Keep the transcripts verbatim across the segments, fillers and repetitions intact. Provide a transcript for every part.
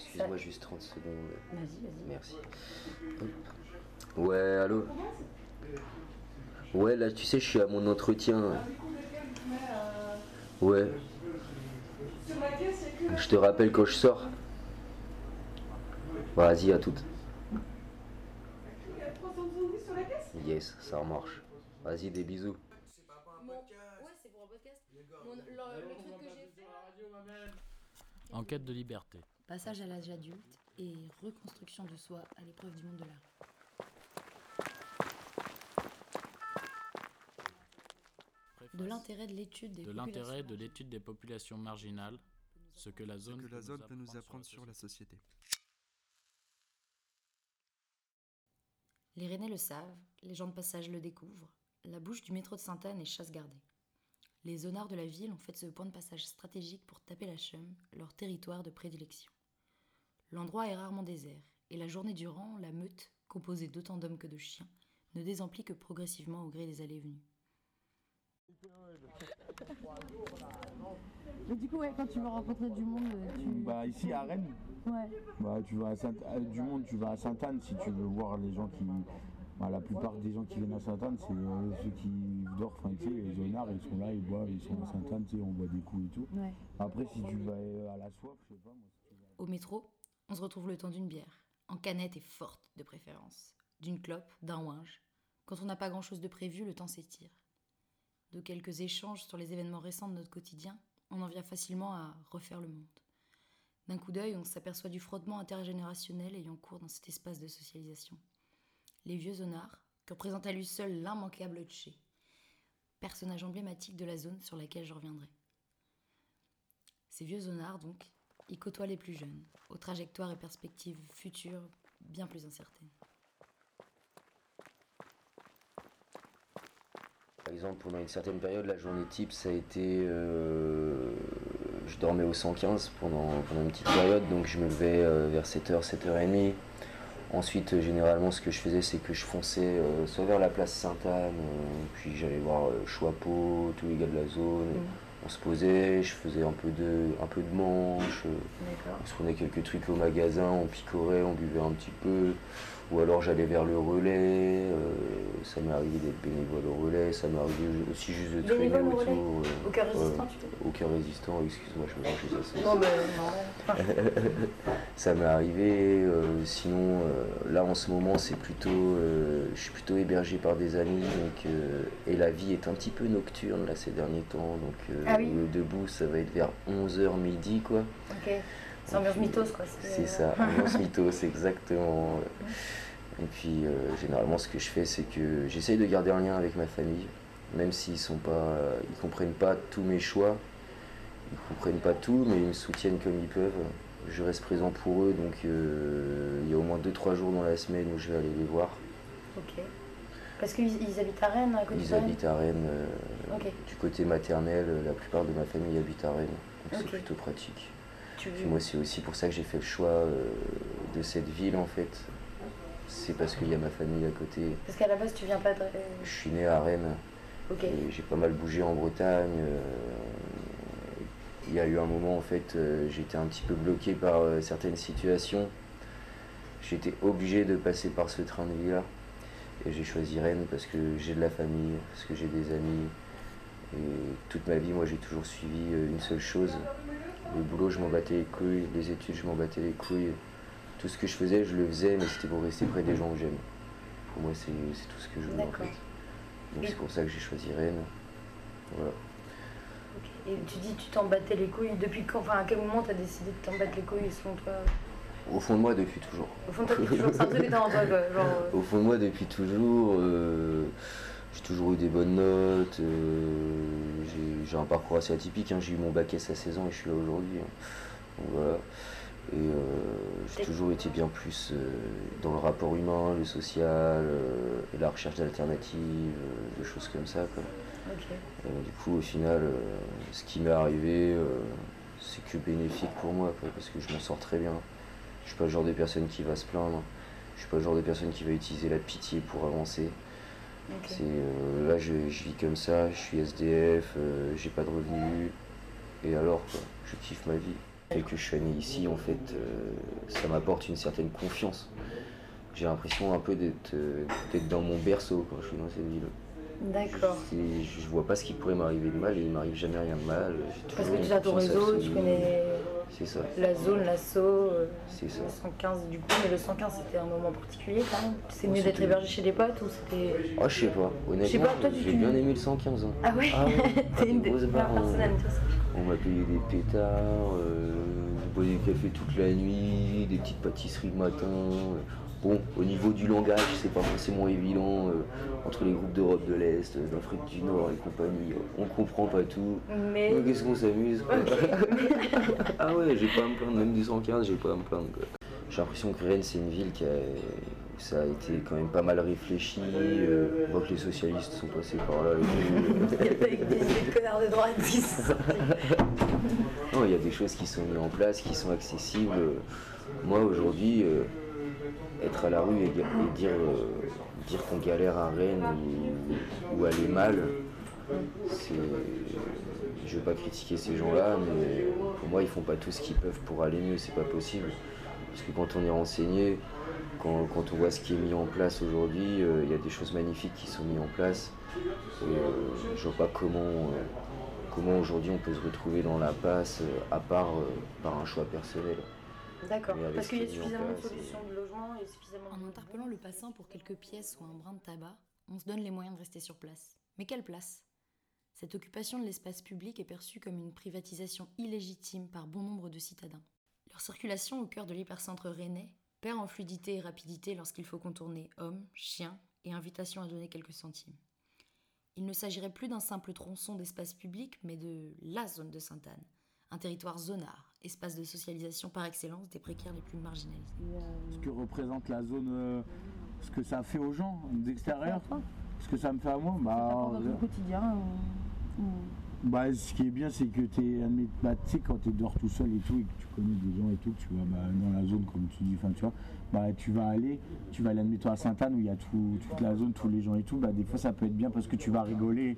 excuse-moi juste trente secondes. Vas-y, vas-y. Merci. Ouais, allô? Ouais, là, tu sais, je suis à mon entretien. Ouais. Je te rappelle quand je sors. Vas-y, à toutes. Yes, ça marche. Vas-y, des bisous. C'est pas pour un podcast. Ouais, c'est pour un podcast. Mon, le, le truc que j'ai fait. En quête de liberté. Passage à l'âge adulte et reconstruction de soi à l'épreuve du monde de l'art. De l'intérêt de l'étude des, de l'intérêt de l'étude des populations marginales, ce que la zone, que la zone peut nous apprendre sur la société. Sur la société. Les Rennais le savent, les gens de passage le découvrent, la bouche du métro de Sainte-Anne est chasse gardée. Les zonards de la ville ont fait ce point de passage stratégique pour taper la chum, leur territoire de prédilection. L'endroit est rarement désert, et la journée durant, la meute, composée d'autant d'hommes que de chiens, ne désemplit que progressivement au gré des allées et venues. Mais du coup, ouais, quand tu vas rencontrer du monde, tu... Bah ici à Rennes. Ouais. Bah tu vas à Saint... du monde, tu vas à Sainte-Anne si tu veux voir les gens qui. Bah, la plupart des gens qui viennent à Sainte-Anne, c'est euh, ceux qui dorment, enfin tu sais, les zonards, ils sont là, ils boivent, ils sont à Sainte-Anne, tu sais, on boit des coups et tout. Ouais. Après, si tu vas euh, à la soif, je sais pas moi. Si tu vas... Au métro, on se retrouve le temps d'une bière, en canette et forte de préférence, d'une clope, d'un ouinge. Quand on n'a pas grand-chose de prévu, le temps s'étire. De quelques échanges sur les événements récents de notre quotidien, on en vient facilement à refaire le monde. D'un coup d'œil, on s'aperçoit du frottement intergénérationnel ayant cours dans cet espace de socialisation. Les vieux zonards, que représente à lui seul l'immanquable Tché, personnage emblématique de la zone sur laquelle je reviendrai. Ces vieux zonards, donc, y côtoient les plus jeunes, aux trajectoires et perspectives futures bien plus incertaines. Par exemple, pendant une certaine période, la journée type, ça a été... Euh, je dormais au cent quinze pendant, pendant une petite période, donc je me levais euh, vers sept heures, sept heures trente. Ensuite, euh, généralement, ce que je faisais, c'est que je fonçais euh, soit vers la place Sainte-Anne, euh, puis j'allais voir euh, Choipeau, tous les gars de la zone. Mmh. On se posait, je faisais un peu de, un peu de manche, euh, on se prenait quelques trucs au magasin, on picorait, on buvait un petit peu. Ou alors j'allais vers le relais, euh, ça m'est arrivé d'être bénévole au relais, ça m'est arrivé aussi juste de traîner autour. Au, euh, au cœur résistant, euh, tu peux. Au cœur résistant, excuse-moi, je me mange ça. Non, mais non, ça m'est arrivé, euh, sinon euh, là en ce moment c'est plutôt, euh, je suis plutôt hébergé par des amis, donc, euh, et la vie est un petit peu nocturne là ces derniers temps, donc euh, ah oui. Debout ça va être vers onze heures midi quoi. Okay. C'est ambiance mythos quoi. C'est, c'est ça, ambiance mythos, exactement. Et puis euh, généralement ce que je fais c'est que j'essaye de garder un lien avec ma famille, même s'ils sont pas, ils comprennent pas tous mes choix, ils comprennent pas tout, mais ils me soutiennent comme ils peuvent. Je reste présent pour eux, donc euh, il y a au moins deux trois jours dans la semaine où je vais aller les voir. Ok. Parce qu'ils ils habitent à Rennes à côté. Ils habitent à Rennes. Euh, okay. Du côté maternel, la plupart de ma famille habite à Rennes, donc okay. C'est plutôt pratique. Puis moi c'est aussi pour ça que j'ai fait le choix euh, de cette ville en fait, c'est parce qu'il y a ma famille à côté. Parce qu'à la base tu viens pas de... Je suis né à Rennes, okay. Et j'ai pas mal bougé en Bretagne, euh, il y a eu un moment en fait euh, j'étais un petit peu bloqué par euh, certaines situations, j'étais obligé de passer par ce train de vie là, et j'ai choisi Rennes parce que j'ai de la famille, parce que j'ai des amis, et toute ma vie moi j'ai toujours suivi euh, une seule chose. Le boulot, je m'en battais les couilles, les études, je m'en battais les couilles. Tout ce que je faisais, je le faisais, mais c'était pour rester près des gens que j'aime. Pour moi, c'est, c'est tout ce que je voulais en fait. Donc et c'est pour ça que j'ai choisi Rennes. Voilà. Okay. Et tu dis tu t'en battais les couilles. Depuis quand, enfin à quel moment tu as décidé de t'en battre les couilles selon toi ? Au fond de moi, depuis toujours. Au fond de toi, depuis toujours. C'est un truc étant en toi, quoi. Genre, euh... Au fond de moi, depuis toujours. Euh... J'ai toujours eu des bonnes notes, euh, j'ai, j'ai un parcours assez atypique, hein. J'ai eu mon bac S à seize ans et je suis là aujourd'hui. Hein. Donc, voilà. Et euh, j'ai toujours été bien plus euh, dans le rapport humain, le social, euh, et la recherche d'alternatives, euh, de choses comme ça. Quoi. Okay. Euh, du coup, au final, euh, ce qui m'est arrivé, euh, c'est que bénéfique pour moi, quoi, parce que je m'en sors très bien. Je suis pas le genre de personne qui va se plaindre, je suis pas le genre de personne qui va utiliser la pitié pour avancer. Okay. C'est, euh, là, je, je vis comme ça, je suis S D F, euh, j'ai pas de revenus, et alors, quoi, je kiffe ma vie. Quelques chenilles ici, en fait, euh, ça m'apporte une certaine confiance. J'ai l'impression un peu d'être euh, dans mon berceau quand je suis dans cette ville. D'accord. Je, je vois pas ce qui pourrait m'arriver de mal, et il m'arrive jamais rien de mal. Parce que tu as ton réseau, tu connais ça. La zone, l'assaut, euh, le cent quinze du coup, mais le cent quinze c'était un moment particulier quand même. C'est mieux d'être hébergé chez des potes ou c'était... Oh je sais pas, honnêtement j'ai bien aimé le cent quinze. Hein. Ah ouais, ah, ouais. T'es une grosse barre personnelle. On m'a payé des pétards, euh, j'ai bois du café toute la nuit, des petites pâtisseries le matin. Bon, au niveau du langage, c'est pas forcément évident euh, entre les groupes d'Europe de l'Est, euh, d'Afrique du Nord et compagnie. On comprend pas tout. Mais ouais, qu'est-ce qu'on s'amuse quoi. Okay. Ah ouais, j'ai pas à me plaindre, même du cent quinze, j'ai pas à me plaindre quoi. J'ai l'impression que Rennes, c'est une ville qui a, où ça a été quand même pas mal réfléchi. Euh, on voit que les socialistes sont passés par là. Avec des, des connards de droite qui sont sortis. Non, il y a des choses qui sont mises en place, qui sont accessibles. Moi, aujourd'hui, euh, être à la rue et, et dire, euh, dire qu'on galère à Rennes ou, ou aller mal, c'est... Je ne veux pas critiquer ces gens-là, mais pour moi, ils font pas tout ce qu'ils peuvent pour aller mieux, c'est pas possible. Parce que quand on est renseigné, quand, quand on voit ce qui est mis en place aujourd'hui, il euh, y a des choses magnifiques qui sont mises en place. Et, euh, je ne vois pas comment, euh, comment aujourd'hui on peut se retrouver dans la passe, euh, à part euh, par un choix personnel. D'accord, parce qu'il y a suffisamment de solutions de logement et suffisamment... En interpellant le passant pour quelques pièces ou un brin de tabac, on se donne les moyens de rester sur place. Mais quelle place ? Cette occupation de l'espace public est perçue comme une privatisation illégitime par bon nombre de citadins. Leur circulation au cœur de l'hypercentre rennais perd en fluidité et rapidité lorsqu'il faut contourner hommes, chiens et invitations à donner quelques centimes. Il ne s'agirait plus d'un simple tronçon d'espace public, mais de la zone de Sainte-Anne. Un territoire zonard, espace de socialisation par excellence des précaires les plus marginalisés. Ce que représente la zone, euh, ce que ça fait aux gens d'extérieur, ce que ça me fait à moi, bah. Dans ton quotidien. Euh, bah, ce qui est bien, c'est que t'es, bah, tu sais, quand t'es dehors tout seul et tout, et que tu connais des gens et tout, que tu vas bah, dans la zone comme tu dis, enfin tu vois, bah tu vas aller, tu vas aller admettons à Sainte-Anne où il y a tout, toute la zone, tous les gens et tout, bah des fois ça peut être bien parce que tu vas rigoler,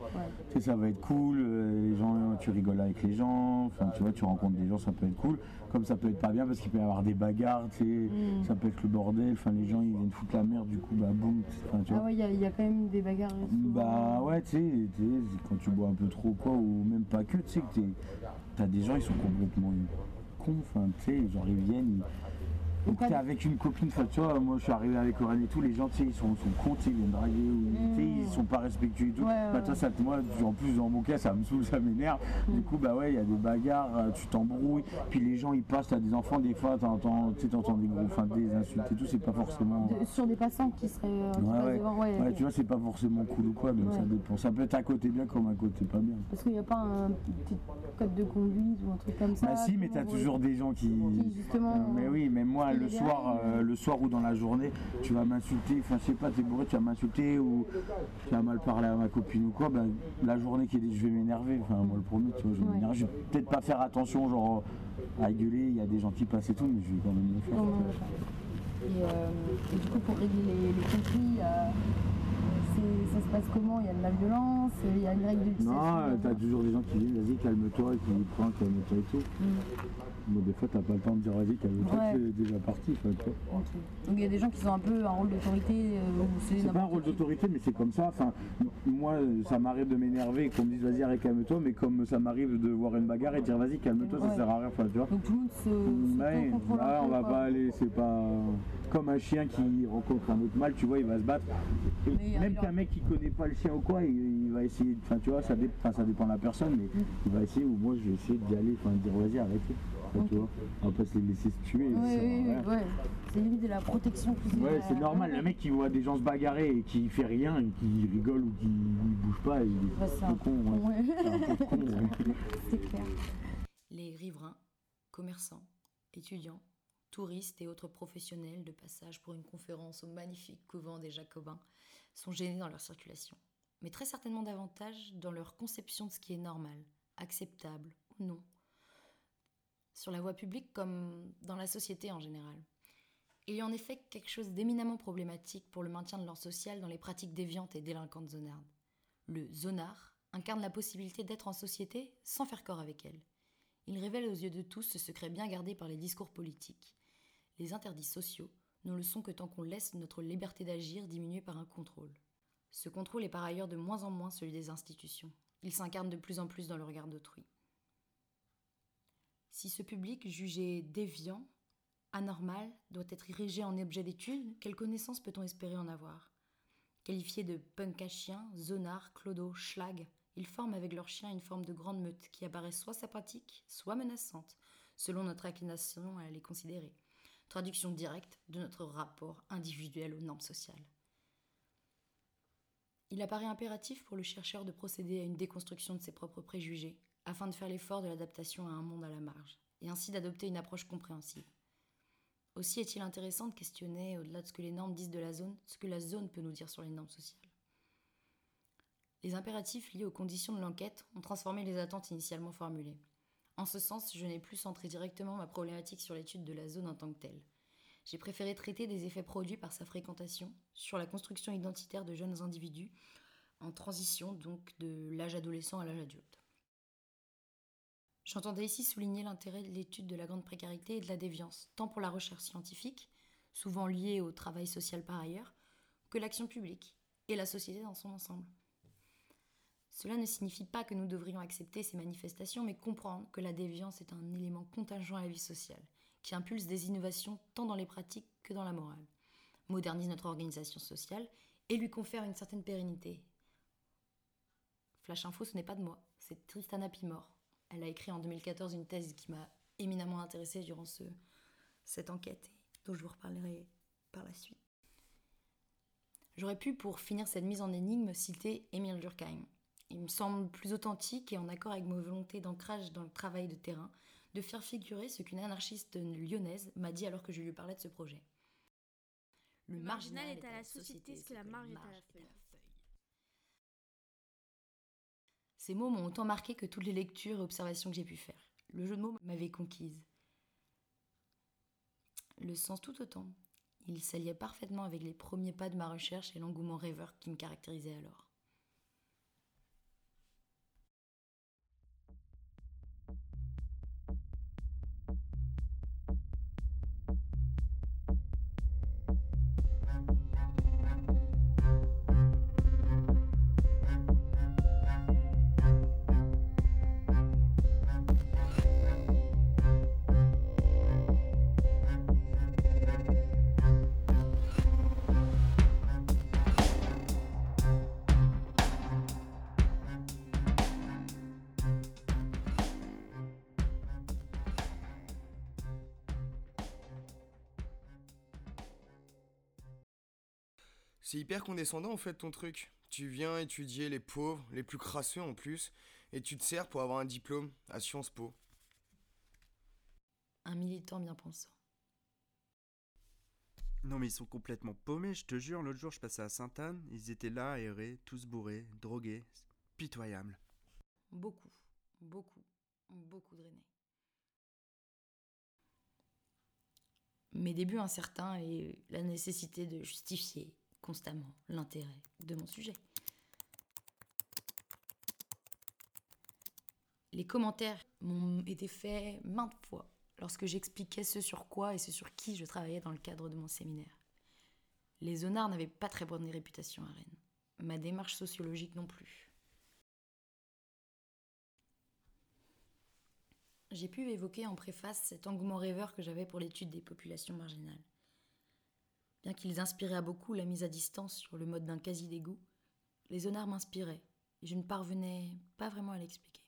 tu sais, ça va être cool, euh, les gens, tu rigoles avec les gens, enfin tu vois, tu rencontres des gens, ça peut être cool, comme ça peut être pas bien parce qu'il peut y avoir des bagarres, tu sais, mm. ça peut être le bordel, enfin les gens ils viennent foutre la merde, du coup bah boum, tu vois. Ah ouais, il y, y a quand même des bagarres. Bah ouais, tu sais, quand tu bois un peu trop quoi, ou même pas que, tu sais, que t'as des gens ils sont complètement cons, enfin tu sais, genre ils viennent. Ils... Ou t'es avec une copine, tu vois, moi je suis arrivé avec Aurélie et tout, les gens tu sais, ils sont, sont cons, tu sais, ils viennent draguer, ou, mmh. ils sont pas respectueux et tout. Ouais, bah toi, ça, moi, en plus dans mon cas, ça me saoule, ça m'énerve. Mmh. Du coup, bah ouais, il y a des bagarres, tu t'embrouilles, puis les gens ils passent, t'as des enfants, des fois t'entends, tu sais, t'entends des gros, enfin des insultes et tout, c'est pas forcément... De, sur des passants qui seraient... Euh, ouais, ouais. Devant, ouais, ouais, tu vois, c'est pas forcément cool ou quoi, donc ouais. Ça dépend. Ça peut être à côté bien comme à côté pas bien. Parce qu'il n'y a pas un petit code de conduite ou un truc comme ça. Bah si, mais t'as toujours des gens qui... qui justement... Euh, mais oui, mais moi, le soir, euh, le soir ou dans la journée, tu vas m'insulter, enfin je sais pas, t'es bourré, tu vas m'insulter ou tu vas mal parler à ma copine ou quoi, ben, la journée qui est dit je vais m'énerver, enfin moi le premier, tu vois, je vais m'énerver, je vais peut-être pas faire attention, genre à gueuler, il y a des gens qui passent et tout, mais je vais quand même le faire. Et, euh, et du coup pour régler les, les conflits, euh... ça se passe comment? Il y a de la violence, il y a une règle de discussion. Non, t'as toujours des gens qui disent vas-y calme-toi, qui disent prends calme-toi et tout. Mm. Bon, des fois t'as pas le temps de dire vas-y calme-toi, ouais. C'est déjà parti. Quoi, okay. Donc il y a des gens qui ont un peu un rôle d'autorité. Euh, c'est pas un rôle d'autorité, mais c'est comme ça. Enfin, moi ça m'arrive de m'énerver et qu'on me dise vas-y arrête calme-toi, mais comme ça m'arrive de voir une bagarre et dire vas-y calme-toi, ouais. Ça sert à rien. Enfin, tu vois. Donc tout le monde se. Ouais, se bah, on va pas aller, c'est pas. Comme un chien qui rencontre un autre mâle, tu vois, il va se battre. Mais même qu'un mec qui connaît pas le chien ou quoi, il, il va essayer, enfin tu vois, ça, dé, ça dépend de la personne, mais mm. il va essayer, ou moi je vais essayer d'y aller, enfin dire vas-y arrêtez, okay. Tu vois, on va pas se les laisser se tuer. Oui, oui, ouais. Ouais. C'est limite de la protection. Ouais, c'est normal, le mec qui voit des gens se bagarrer et qui fait rien, et qui rigole ou qui bouge pas, il est un peu con. Ouais. Ouais. Con ouais. C'est clair. Les riverains, commerçants, étudiants, touristes et autres professionnels de passage pour une conférence au magnifique couvent des Jacobins sont gênés dans leur circulation, mais très certainement davantage dans leur conception de ce qui est normal, acceptable ou non, sur la voie publique comme dans la société en général. Il y a en effet quelque chose d'éminemment problématique pour le maintien de l'ordre social dans les pratiques déviantes et délinquantes zonardes. Le zonard incarne la possibilité d'être en société sans faire corps avec elle. Il révèle aux yeux de tous ce secret bien gardé par les discours politiques. Les interdits sociaux ne le sont que tant qu'on laisse notre liberté d'agir diminuer par un contrôle. Ce contrôle est par ailleurs de moins en moins celui des institutions. Il s'incarne de plus en plus dans le regard d'autrui. Si ce public jugé déviant, anormal, doit être érigé en objet d'étude, quelle connaissance peut-on espérer en avoir ? Qualifiés de punk à chiens, zonards, clodos, schlags, ils forment avec leurs chiens une forme de grande meute qui apparaît soit sympathique, soit menaçante, selon notre inclination à les considérer. Traduction directe de notre rapport individuel aux normes sociales. Il apparaît impératif pour le chercheur de procéder à une déconstruction de ses propres préjugés, afin de faire l'effort de l'adaptation à un monde à la marge, et ainsi d'adopter une approche compréhensive. Aussi est-il intéressant de questionner, au-delà de ce que les normes disent de la zone, ce que la zone peut nous dire sur les normes sociales. Les impératifs liés aux conditions de l'enquête ont transformé les attentes initialement formulées. En ce sens, je n'ai plus centré directement ma problématique sur l'étude de la zone en tant que telle. J'ai préféré traiter des effets produits par sa fréquentation sur la construction identitaire de jeunes individus en transition, donc de l'âge adolescent à l'âge adulte. J'entendais ici souligner l'intérêt de l'étude de la grande précarité et de la déviance, tant pour la recherche scientifique, souvent liée au travail social par ailleurs, que l'action publique et la société dans son ensemble. Cela ne signifie pas que nous devrions accepter ces manifestations, mais comprendre que la déviance est un élément contingent à la vie sociale, qui impulse des innovations tant dans les pratiques que dans la morale, modernise notre organisation sociale et lui confère une certaine pérennité. Flash info, ce n'est pas de moi, c'est Tristana Pimor. Elle a écrit en deux mille quatorze une thèse qui m'a éminemment intéressée durant ce, cette enquête, dont je vous reparlerai par la suite. J'aurais pu, pour finir cette mise en énigme, citer Émile Durkheim. Il me semble plus authentique et en accord avec ma volonté d'ancrage dans le travail de terrain, de faire figurer ce qu'une anarchiste lyonnaise m'a dit alors que je lui parlais de ce projet. Le, le marginal, marginal est à la société ce que la marge est à la feuille. Ces mots m'ont autant marqué que toutes les lectures et observations que j'ai pu faire. Le jeu de mots m'avait conquise. Le sens tout autant. Il s'alliait parfaitement avec les premiers pas de ma recherche et l'engouement rêveur qui me caractérisait alors. C'est hyper condescendant en fait ton truc. Tu viens étudier les pauvres, les plus crasseux en plus, et tu te sers pour avoir un diplôme à Sciences Po. Un militant bien pensant. Non mais ils sont complètement paumés, je te jure, l'autre jour je passais à Sainte-Anne, ils étaient là, errés, tous bourrés, drogués, pitoyables. Beaucoup, beaucoup, beaucoup drainés. Mes débuts incertains et la nécessité de justifier constamment l'intérêt de mon sujet. Les commentaires m'ont été faits maintes fois lorsque j'expliquais ce sur quoi et ce sur qui je travaillais dans le cadre de mon séminaire. Les zonards n'avaient pas très bonne réputation à Rennes. Ma démarche sociologique non plus. J'ai pu évoquer en préface cet engouement rêveur que j'avais pour l'étude des populations marginales. Bien qu'ils inspiraient à beaucoup la mise à distance sur le mode d'un quasi-dégoût, les zonards m'inspiraient, et je ne parvenais pas vraiment à l'expliquer.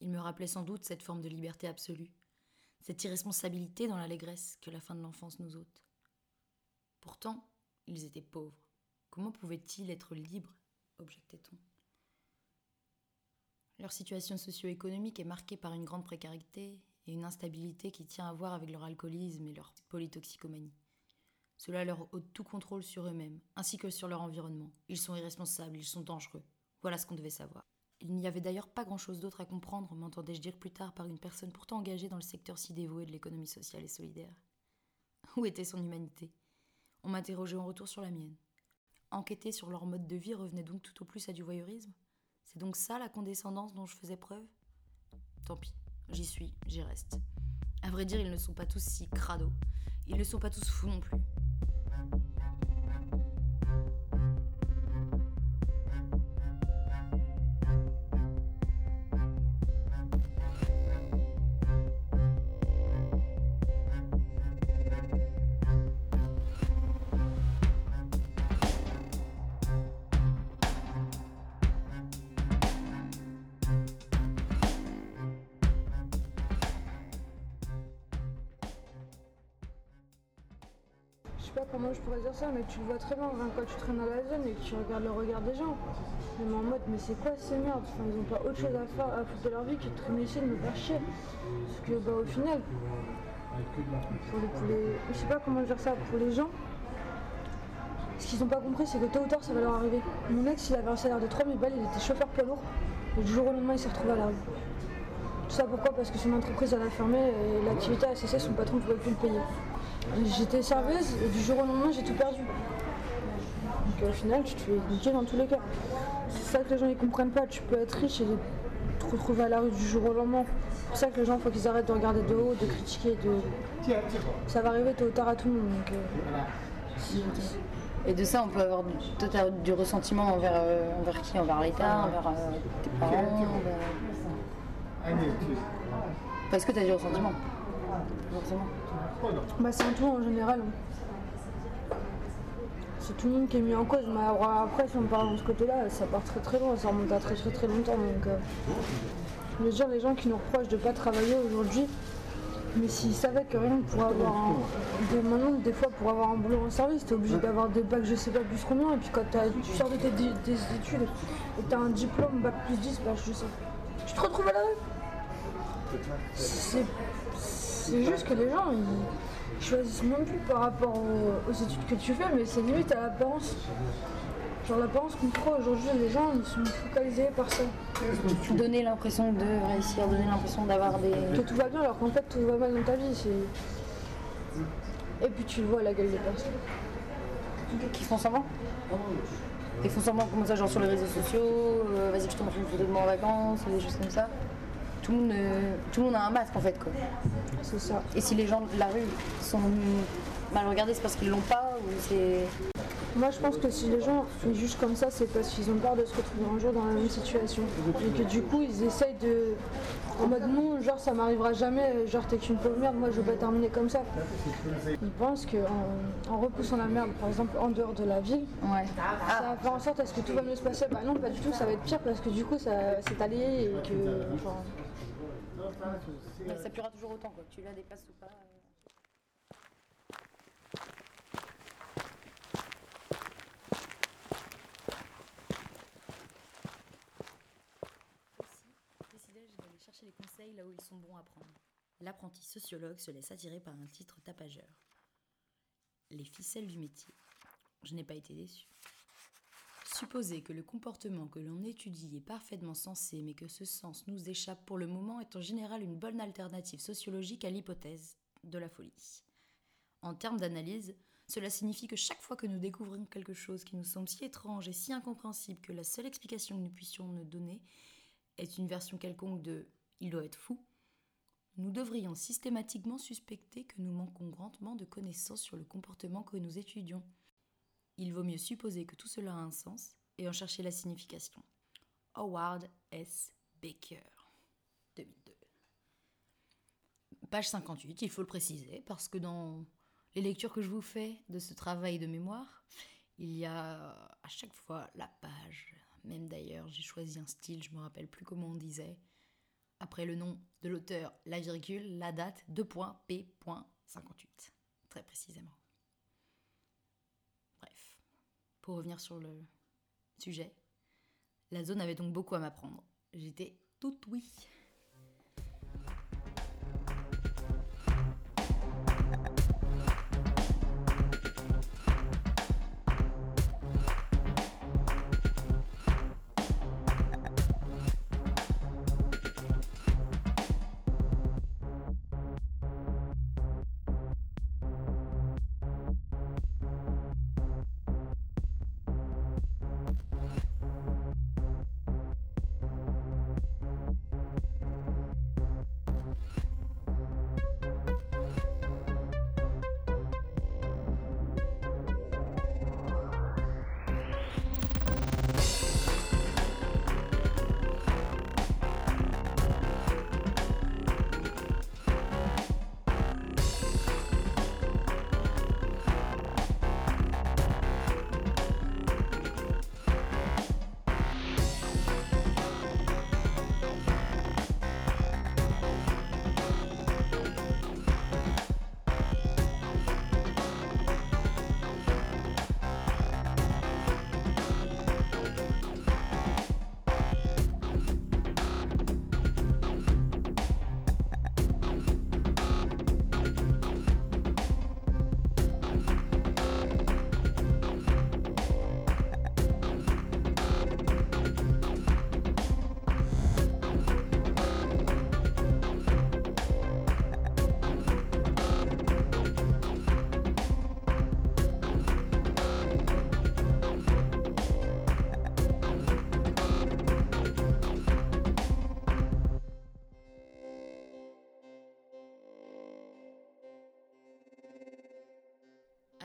Ils me rappelaient sans doute cette forme de liberté absolue, cette irresponsabilité dans l'allégresse que la fin de l'enfance nous ôte. Pourtant, ils étaient pauvres. Comment pouvaient-ils être libres, objectait-on. Leur situation socio-économique est marquée par une grande précarité et une instabilité qui tient à voir avec leur alcoolisme et leur polytoxicomanie. Cela leur ôte tout contrôle sur eux-mêmes, ainsi que sur leur environnement. Ils sont irresponsables, ils sont dangereux. Voilà ce qu'on devait savoir. Il n'y avait d'ailleurs pas grand-chose d'autre à comprendre, m'entendais-je dire plus tard par une personne pourtant engagée dans le secteur si dévoué de l'économie sociale et solidaire. Où était son humanité ? On m'interrogeait en retour sur la mienne. Enquêter sur leur mode de vie revenait donc tout au plus à du voyeurisme ? C'est donc ça la condescendance dont je faisais preuve ? Tant pis, J'y suis, j'y reste. À vrai dire, ils ne sont pas tous si crados. Ils ne sont pas tous fous non plus. Comment je pourrais dire ça, mais tu le vois très bien hein, quand tu traînes dans la zone et que tu regardes le regard des gens. Mais en mode, mais c'est quoi ces merdes, enfin, ils n'ont pas autre chose à faire à foutre de leur vie que de traîner ici, de me faire chier. Parce que bah au final, pour les, pour les, je sais pas comment dire ça, pour les gens, ce qu'ils n'ont pas compris c'est que tôt ou tard ça va leur arriver. Mon ex il avait un salaire de trois mille balles, il était chauffeur poids lourd, et du jour au lendemain il s'est retrouvé à la rue. Tout ça pourquoi? Parce que son entreprise elle a fermé et l'activité a cessé, son patron ne pouvait plus le payer. J'étais serveuse et du jour au lendemain j'ai tout perdu. Donc au final tu te fais niquer dans tous les cas. C'est ça que les gens ne comprennent pas, tu peux être riche et te retrouver à la rue du jour au lendemain. C'est pour ça que les gens, faut qu'ils arrêtent de regarder de haut, de critiquer, de... Ça va arriver tôt ou tard à tout le monde. Donc, euh... Et de ça on peut avoir du, du ressentiment envers, euh, envers qui? Envers l'État, envers euh, tes parents, envers... Parce que tu as du ressentiment. Forcément. Bah c'est un tout en général. C'est tout le monde qui est mis en cause, mais après si on parle de ce côté-là, ça part très très loin, ça remonte à très très très longtemps. Donc euh... je veux dire, les gens qui nous reprochent de ne pas travailler aujourd'hui, mais s'ils savaient que rien que pour avoir un... des, maintenant, des fois pour avoir un boulot en service, t'es obligé d'avoir des bacs je sais pas plus combien, et puis quand tu sors de tes des études et t'as un diplôme, bac plus dix, bah je sais. Tu te retrouves à la rue. C'est... C'est juste que les gens, ils choisissent même plus par rapport aux, aux études que tu fais, mais c'est limite à l'apparence. Genre l'apparence qu'on croit aujourd'hui, les gens, ils sont focalisés par ça. Donner l'impression de réussir, donner l'impression d'avoir des... Que tout va bien alors qu'en fait tout va mal dans ta vie, c'est... Et puis tu vois la gueule des personnes. Qui font semblant ? Ils font semblant comme ça, genre sur les réseaux sociaux, euh, vas-y je te montre une photo de moi en vacances, des choses comme ça. Tout le, monde, tout le monde a un masque en fait quoi. C'est ça. Et si les gens de la rue sont mal regardés, c'est parce qu'ils l'ont pas ou c'est... Moi je pense que si les gens ils jugent comme ça, c'est parce qu'ils ont peur de se retrouver un jour dans la même situation. Et que du coup ils essayent de... En mode non, genre ça m'arrivera jamais, genre t'es qu'une pauvre merde, moi je veux pas terminer comme ça. Ils pensent qu'en en repoussant la merde, par exemple en dehors de la ville, ouais. Ça va faire en sorte à ce que tout va mieux se passer. Bah non pas du tout, ça va être pire parce que du coup ça s'est allié et que... Enfin, ça puera toujours autant, quoi. Tu la dépasses ou pas. Aussi, décidai-je d'aller chercher les conseils là où ils sont bons à prendre. L'apprenti sociologue se laisse attirer par un titre tapageur. Les ficelles du métier. Je n'ai pas été déçue. Supposer que le comportement que l'on étudie est parfaitement sensé, mais que ce sens nous échappe pour le moment est en général une bonne alternative sociologique à l'hypothèse de la folie. En termes d'analyse, cela signifie que chaque fois que nous découvrons quelque chose qui nous semble si étrange et si incompréhensible que la seule explication que nous puissions nous donner est une version quelconque de « il doit être fou », nous devrions systématiquement suspecter que nous manquons grandement de connaissances sur le comportement que nous étudions. Il vaut mieux supposer que tout cela a un sens et en chercher la signification. Howard S. Becker, deux mille deux. Page cinquante-huit, il faut le préciser, parce que dans les lectures que je vous fais de ce travail de mémoire, il y a à chaque fois la page. Même d'ailleurs, j'ai choisi un style, je ne me rappelle plus comment on disait. Après le nom de l'auteur, la virgule, la date, deux points, P cinquante-huit, très précisément. Bref, pour revenir sur le sujet, la zone avait donc beaucoup à m'apprendre. J'étais toute oui.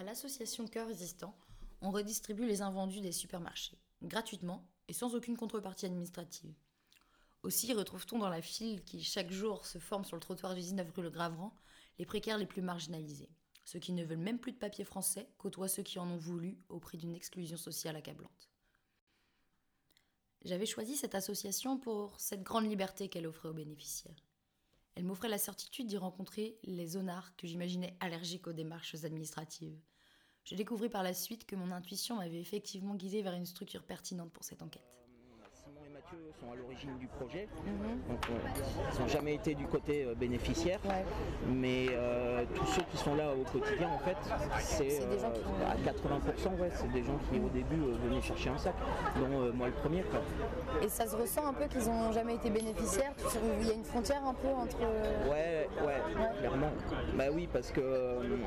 à l'association Cœur Résistant, on redistribue les invendus des supermarchés, gratuitement et sans aucune contrepartie administrative. Aussi retrouve-t-on dans la file qui, chaque jour, se forme sur le trottoir du dix-neuf rue Le Gravrand, les précaires les plus marginalisés. Ceux qui ne veulent même plus de papier français côtoient ceux qui en ont voulu au prix d'une exclusion sociale accablante. J'avais choisi cette association pour cette grande liberté qu'elle offrait aux bénéficiaires. Elle m'offrait la certitude d'y rencontrer les zonards que j'imaginais allergiques aux démarches administratives. Je découvris par la suite que mon intuition m'avait effectivement guidée vers une structure pertinente pour cette enquête. Simon et Mathieu sont à l'origine du projet, mm-hmm. donc euh, ils n'ont jamais été du côté euh, bénéficiaire, ouais. mais euh, tous ceux qui sont là au quotidien, en fait, c'est, euh, c'est euh, à quatre-vingts pour cent, ouais, c'est des gens qui au début euh, venaient chercher un sac, dont euh, moi le premier. Quoi. Et ça se ressent un peu qu'ils n'ont jamais été bénéficiaires, il y a une frontière un peu entre... Ouais, ouais, ouais. clairement. Bah oui, parce que euh,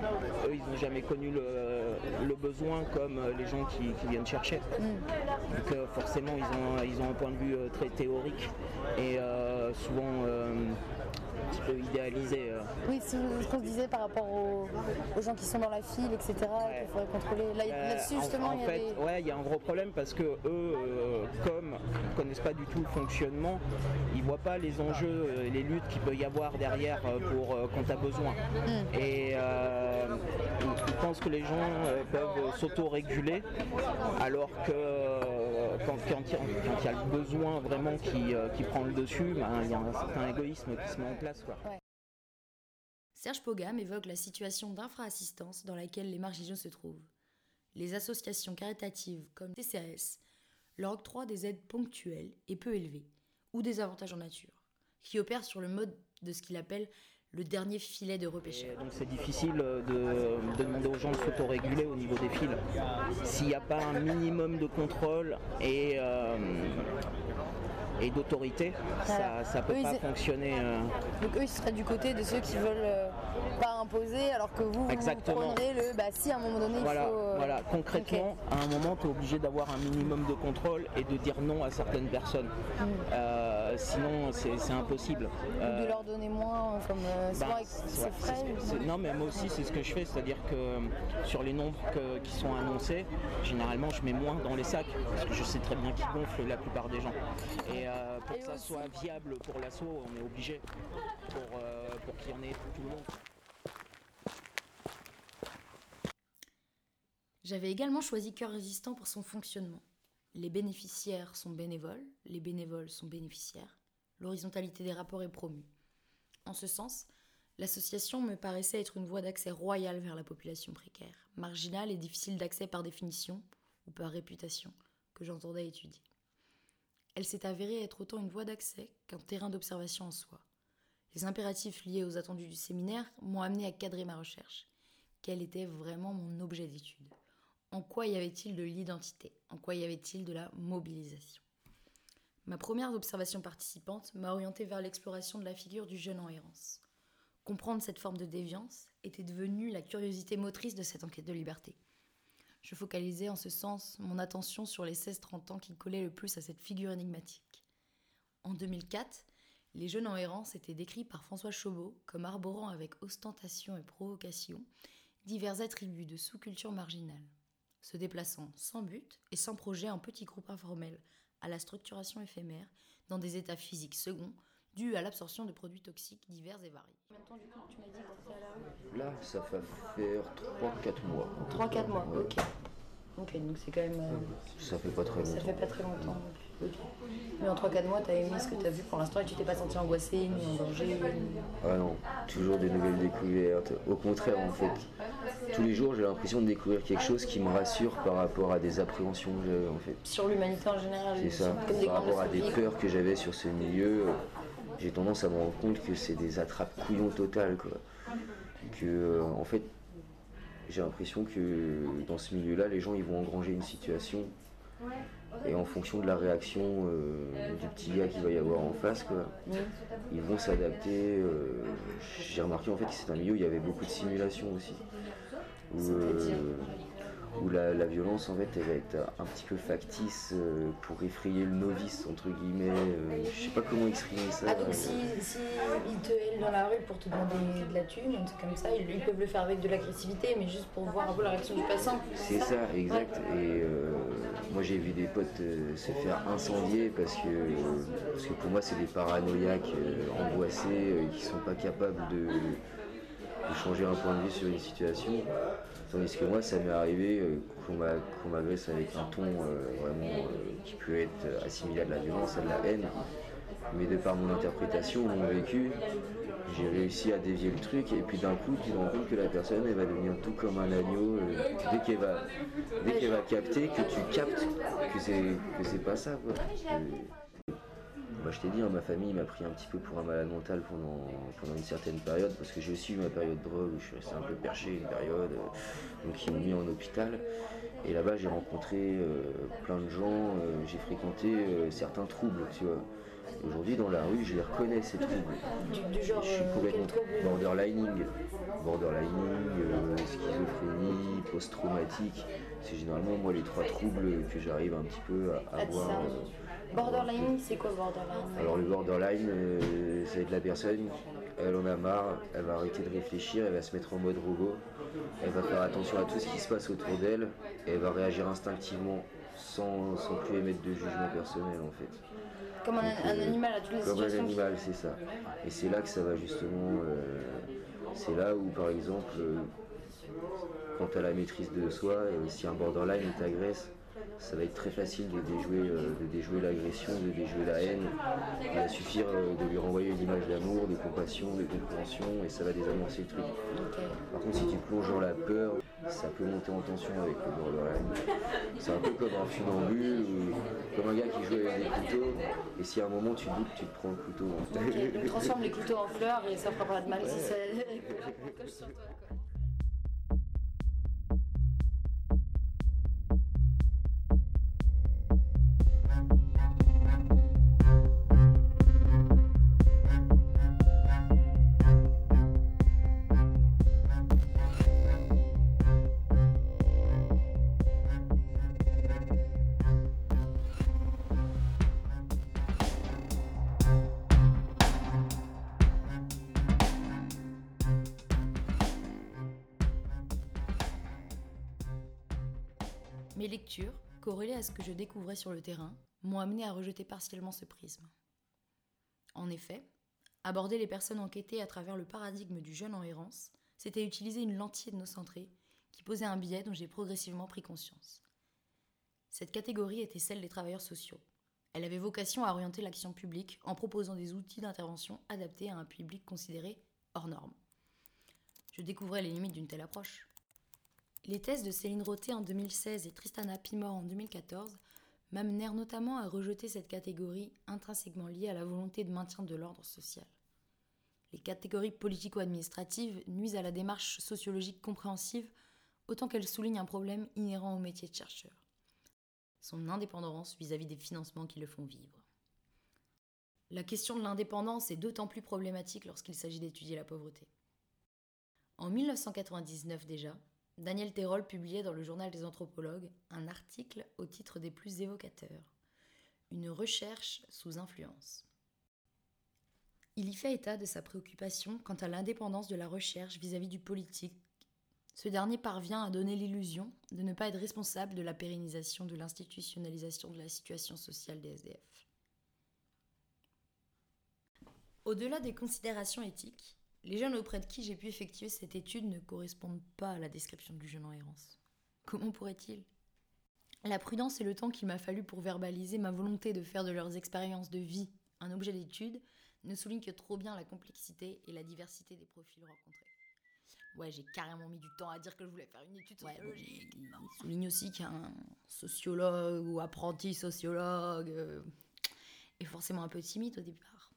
eux, ils n'ont jamais connu le, le besoin comme euh, les gens qui, qui viennent chercher. Mm. Donc euh, forcément, ils ont... Ils Ils ont un point de vue euh, très théorique et euh, souvent euh, un petit peu idéalisé. Euh. Oui, c'est ce qu'on se disait par rapport aux, aux gens qui sont dans la file, et cetera. Ouais. Qu'il faudrait contrôler. Là, euh, là-dessus, justement, en, en il y a fait, des... ouais, il y a un gros problème parce que eux, euh, comme ils ne connaissent pas du tout le fonctionnement, ils ne voient pas les enjeux, euh, les luttes qu'il peut y avoir derrière euh, pour euh, quand tu as besoin. Mm. Et euh, ils pensent que les gens euh, peuvent s'auto-réguler alors que euh, quand, quand ils il y a le besoin vraiment qui, euh, qui prend le dessus, il ben, y a un certain égoïsme qui se met en place. Quoi. Ouais. Serge Paugam évoque la situation d'infra-assistance dans laquelle les marginaux se trouvent. Les associations caritatives comme T C A S leur octroient des aides ponctuelles et peu élevées, ou des avantages en nature, qui opèrent sur le mode de ce qu'il appelle le dernier filet de repêchage. Donc c'est difficile de, de demander aux gens de s'autoréguler au niveau des files. S'il n'y a pas un minimum de contrôle et, euh, et d'autorité, voilà. ça ne peut eux, pas ils... fonctionner. Euh... Donc eux, ils seraient du côté de ceux qui veulent euh, pas imposer, alors que vous, Exactement. vous prendrez le... Bah si, à un moment donné, voilà, il faut... Euh... Voilà, concrètement, okay. à un moment, tu es obligé d'avoir un minimum de contrôle et de dire non à certaines personnes. Mmh. Euh, sinon, c'est, c'est impossible. Euh... De leur donner moins, comme... Euh... Ben, c'est, c'est ce que, c'est, non mais moi aussi c'est ce que je fais, c'est-à-dire que sur les nombres que, qui sont annoncés, généralement je mets moins dans les sacs, parce que je sais très bien qu'ils gonflent la plupart des gens. Et euh, pour et que ça aussi. soit viable pour l'assaut, on est obligé pour, euh, pour qu'il y en ait pour tout le monde. J'avais également choisi Cœur Résistant pour son fonctionnement. Les bénéficiaires sont bénévoles, les bénévoles sont bénéficiaires, l'horizontalité des rapports est promue. En ce sens, l'association me paraissait être une voie d'accès royale vers la population précaire, marginale et difficile d'accès par définition ou par réputation, que j'entendais étudier. Elle s'est avérée être autant une voie d'accès qu'un terrain d'observation en soi. Les impératifs liés aux attendus du séminaire m'ont amené à cadrer ma recherche. Quel était vraiment mon objet d'étude ? En quoi y avait-il de l'identité ? En quoi y avait-il de la mobilisation ? Ma première observation participante m'a orientée vers l'exploration de la figure du jeune en errance. Comprendre cette forme de déviance était devenue la curiosité motrice de cette enquête de liberté. Je focalisais en ce sens mon attention sur les seize trente ans qui collaient le plus à cette figure énigmatique. En deux mille quatre, les jeunes en errance étaient décrits par François Chauveau comme arborant avec ostentation et provocation divers attributs de sous-culture marginale, se déplaçant sans but et sans projet en petits groupes informels, à la structuration éphémère, dans des états physiques seconds, dus à l'absorption de produits toxiques divers et variés. Combien de temps du coup tu m'as dit que t'étais à la rue ? Là, ça va faire trois quatre mois. trois quatre mois, ouais. ok. Ok, donc c'est quand même... Euh... Ça fait pas très longtemps. Ça fait pas très longtemps, ok. Mais en trois quatre mois, t'as aimé ce que t'as vu pour l'instant et tu t'es pas senti angoissée, ni en danger ni... Ah non, toujours des nouvelles découvertes. Au contraire, en fait, tous les jours, j'ai l'impression de découvrir quelque chose qui me rassure par rapport à des appréhensions que j'avais, en fait. Sur l'humanité en général. C'est ça, par rapport à des peurs que j'avais sur ce milieu, j'ai tendance à me rendre compte que c'est des attrape-couillons totales, quoi. Que, en fait, j'ai l'impression que dans ce milieu-là, les gens ils vont engranger une situation et en fonction de la réaction euh, du petit gars qu'il va y avoir en face, quoi, oui. ils vont s'adapter. Euh, j'ai remarqué en fait que c'est un milieu où il y avait beaucoup de simulations aussi. Où, euh, où la, la violence en fait elle va être un petit peu factice euh, pour effrayer le novice entre guillemets, euh, je sais pas comment exprimer ça. Ah donc euh... si, si ils te hèlent dans la rue pour te demander de la thune, un truc comme ça, ils, ils peuvent le faire avec de l'agressivité mais juste pour voir un peu la réaction du passant. C'est ça, ça, exact, ouais. Et euh, moi j'ai vu des potes euh, se faire incendier parce que, euh, parce que pour moi c'est des paranoïaques euh, angoissés euh, qui sont pas capables de... de changer un point de vue sur une situation, tandis que moi ça m'est arrivé euh, qu'on m'agresse avec un ton euh, vraiment euh, qui peut être assimilé à de la violence, à de la haine, mais de par mon interprétation, mon vécu, j'ai réussi à dévier le truc et puis d'un coup tu te rends compte que la personne elle va devenir tout comme un agneau euh, dès qu'elle va, dès qu'elle va capter, que tu captes que c'est que c'est pas ça quoi. Que, Bah, je t'ai dit, hein, ma famille m'a pris un petit peu pour un malade mental pendant, pendant une certaine période, parce que j'ai aussi eu ma période de drogue où je suis resté un peu perché, une période, euh, donc ils m'ont mis en hôpital. Et là-bas, j'ai rencontré euh, plein de gens, euh, j'ai fréquenté euh, certains troubles, tu vois. Aujourd'hui, dans la rue, je les reconnais, ces troubles. Du genre, je suis complètement borderlining, borderlining, euh, schizophrénie, post-traumatique. C'est généralement, moi, les trois troubles que j'arrive un petit peu à avoir. Euh, Borderline, c'est quoi borderline? Alors le borderline, euh, ça va être la personne, elle en a marre, elle va arrêter de réfléchir, elle va se mettre en mode robot, elle va faire attention à tout ce qui se passe autour d'elle, elle va réagir instinctivement sans, sans plus émettre de jugement personnel en fait. Comme un, Donc, un euh, animal à toutes les comme situations. Comme un animal, c'est ça. Et c'est là que ça va justement, euh, c'est là où par exemple, euh, quand tu as la maîtrise de soi, et si un borderline t'agresse, ça va être très facile de déjouer, euh, de déjouer l'agression, de déjouer la haine. Il va suffire euh, de lui renvoyer une image d'amour, de compassion, de compréhension et ça va désamorcer le truc. Par contre, si tu plonges dans la peur, ça peut monter en tension avec le borderline. C'est un peu comme un funambule ou comme un gars qui joue avec des couteaux et si à un moment tu doutes, tu te prends le couteau. Okay, donc, transforme les couteaux en fleurs et ça fera pas de mal ouais. Si ça coche sur toi. Quoi. Mes lectures, corrélées à ce que je découvrais sur le terrain, m'ont amené à rejeter partiellement ce prisme. En effet, aborder les personnes enquêtées à travers le paradigme du jeune en errance, c'était utiliser une lentille ethnocentrée qui posait un biais dont j'ai progressivement pris conscience. Cette catégorie était celle des travailleurs sociaux. Elle avait vocation à orienter l'action publique en proposant des outils d'intervention adaptés à un public considéré hors norme. Je découvrais les limites d'une telle approche. Les thèses de Céline Rothé en deux mille seize et Tristana Pimor en deux mille quatorze m'amenèrent notamment à rejeter cette catégorie intrinsèquement liée à la volonté de maintien de l'ordre social. Les catégories politico-administratives nuisent à la démarche sociologique compréhensive autant qu'elles soulignent un problème inhérent au métier de chercheur, son indépendance vis-à-vis des financements qui le font vivre. La question de l'indépendance est d'autant plus problématique lorsqu'il s'agit d'étudier la pauvreté. En mille neuf cent quatre-vingt-dix-neuf déjà, Daniel Terrol publiait dans le journal des anthropologues un article au titre des plus évocateurs, une recherche sous influence. Il y fait état de sa préoccupation quant à l'indépendance de la recherche vis-à-vis du politique. Ce dernier parvient à donner l'illusion de ne pas être responsable de la pérennisation de l'institutionnalisation de la situation sociale des S D F. Au-delà des considérations éthiques, les jeunes auprès de qui j'ai pu effectuer cette étude ne correspondent pas à la description du jeune en errance. Comment pourrait-il ? La prudence et le temps qu'il m'a fallu pour verbaliser ma volonté de faire de leurs expériences de vie un objet d'étude ne soulignent que trop bien la complexité et la diversité des profils rencontrés. Ouais, j'ai carrément mis du temps à dire que je voulais faire une étude sociologique. Ouais, il souligne aussi qu'un sociologue ou apprenti sociologue euh, est forcément un peu timide au départ.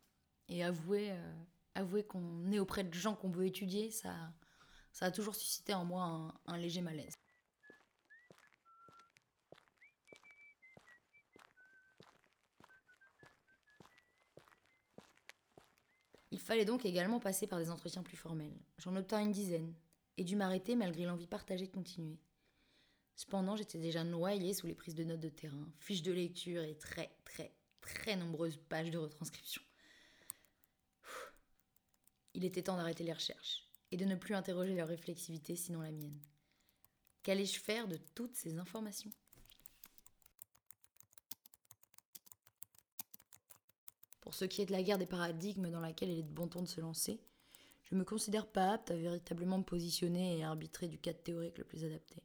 Et avoué... Euh, Avouer qu'on est auprès de gens qu'on veut étudier, ça, ça a toujours suscité en moi un, un léger malaise. Il fallait donc également passer par des entretiens plus formels. J'en obtins une dizaine, et dû m'arrêter malgré l'envie partagée de continuer. Cependant, j'étais déjà noyée sous les prises de notes de terrain, fiches de lecture et très, très, très nombreuses pages de retranscription. Ouh. Il était temps d'arrêter les recherches et de ne plus interroger leur réflexivité, sinon la mienne. Qu'allais-je faire de toutes ces informations ? Pour ce qui est de la guerre des paradigmes dans laquelle il est de bon ton de se lancer, je ne me considère pas apte à véritablement me positionner et à arbitrer du cadre théorique le plus adapté.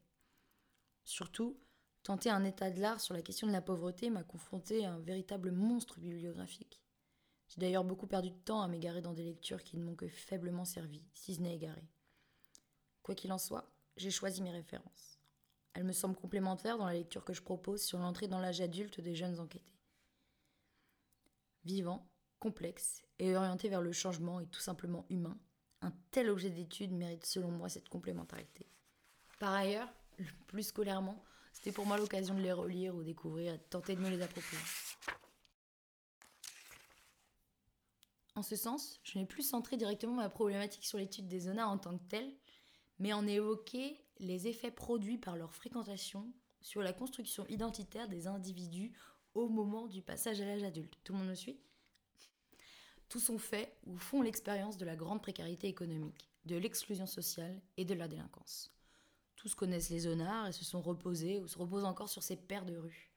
Surtout, tenter un état de l'art sur la question de la pauvreté m'a confrontée à un véritable monstre bibliographique. J'ai d'ailleurs beaucoup perdu de temps à m'égarer dans des lectures qui ne m'ont que faiblement servi, si ce n'est égaré. Quoi qu'il en soit, j'ai choisi mes références. Elles me semblent complémentaires dans la lecture que je propose sur l'entrée dans l'âge adulte des jeunes enquêtés. Vivant, complexe et orienté vers le changement et tout simplement humain, un tel objet d'étude mérite selon moi cette complémentarité. Par ailleurs, le plus scolairement, c'était pour moi l'occasion de les relire ou découvrir, tenter de me les approprier. En ce sens, je n'ai plus centré directement ma problématique sur l'étude des zonards en tant que telle, mais en évoqué les effets produits par leur fréquentation sur la construction identitaire des individus au moment du passage à l'âge adulte. Tout le monde me suit ? Tous ont fait ou font l'expérience de la grande précarité économique, de l'exclusion sociale et de la délinquance. Tous connaissent les zonards et se sont reposés ou se reposent encore sur ces pères de rue,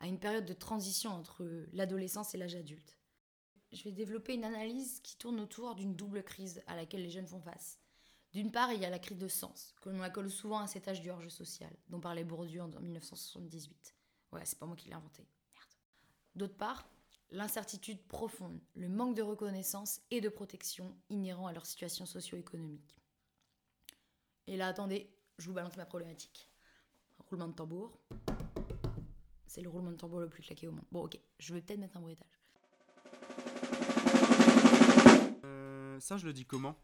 à une période de transition entre l'adolescence et l'âge adulte. Je vais développer une analyse qui tourne autour d'une double crise à laquelle les jeunes font face. D'une part, il y a la crise de sens, que l'on accole souvent à cet âge du hors-jeu social, dont parlait Bourdieu en dix-neuf cent soixante-dix-huit. Ouais, c'est pas moi qui l'ai inventé. D'autre part, l'incertitude profonde, le manque de reconnaissance et de protection inhérent à leur situation socio-économique. Et là, attendez, je vous balance ma problématique. Roulement de tambour. C'est le roulement de tambour le plus claqué au monde. Bon, ok, je vais peut-être mettre un bruitage. Euh, ça, je le dis comment ?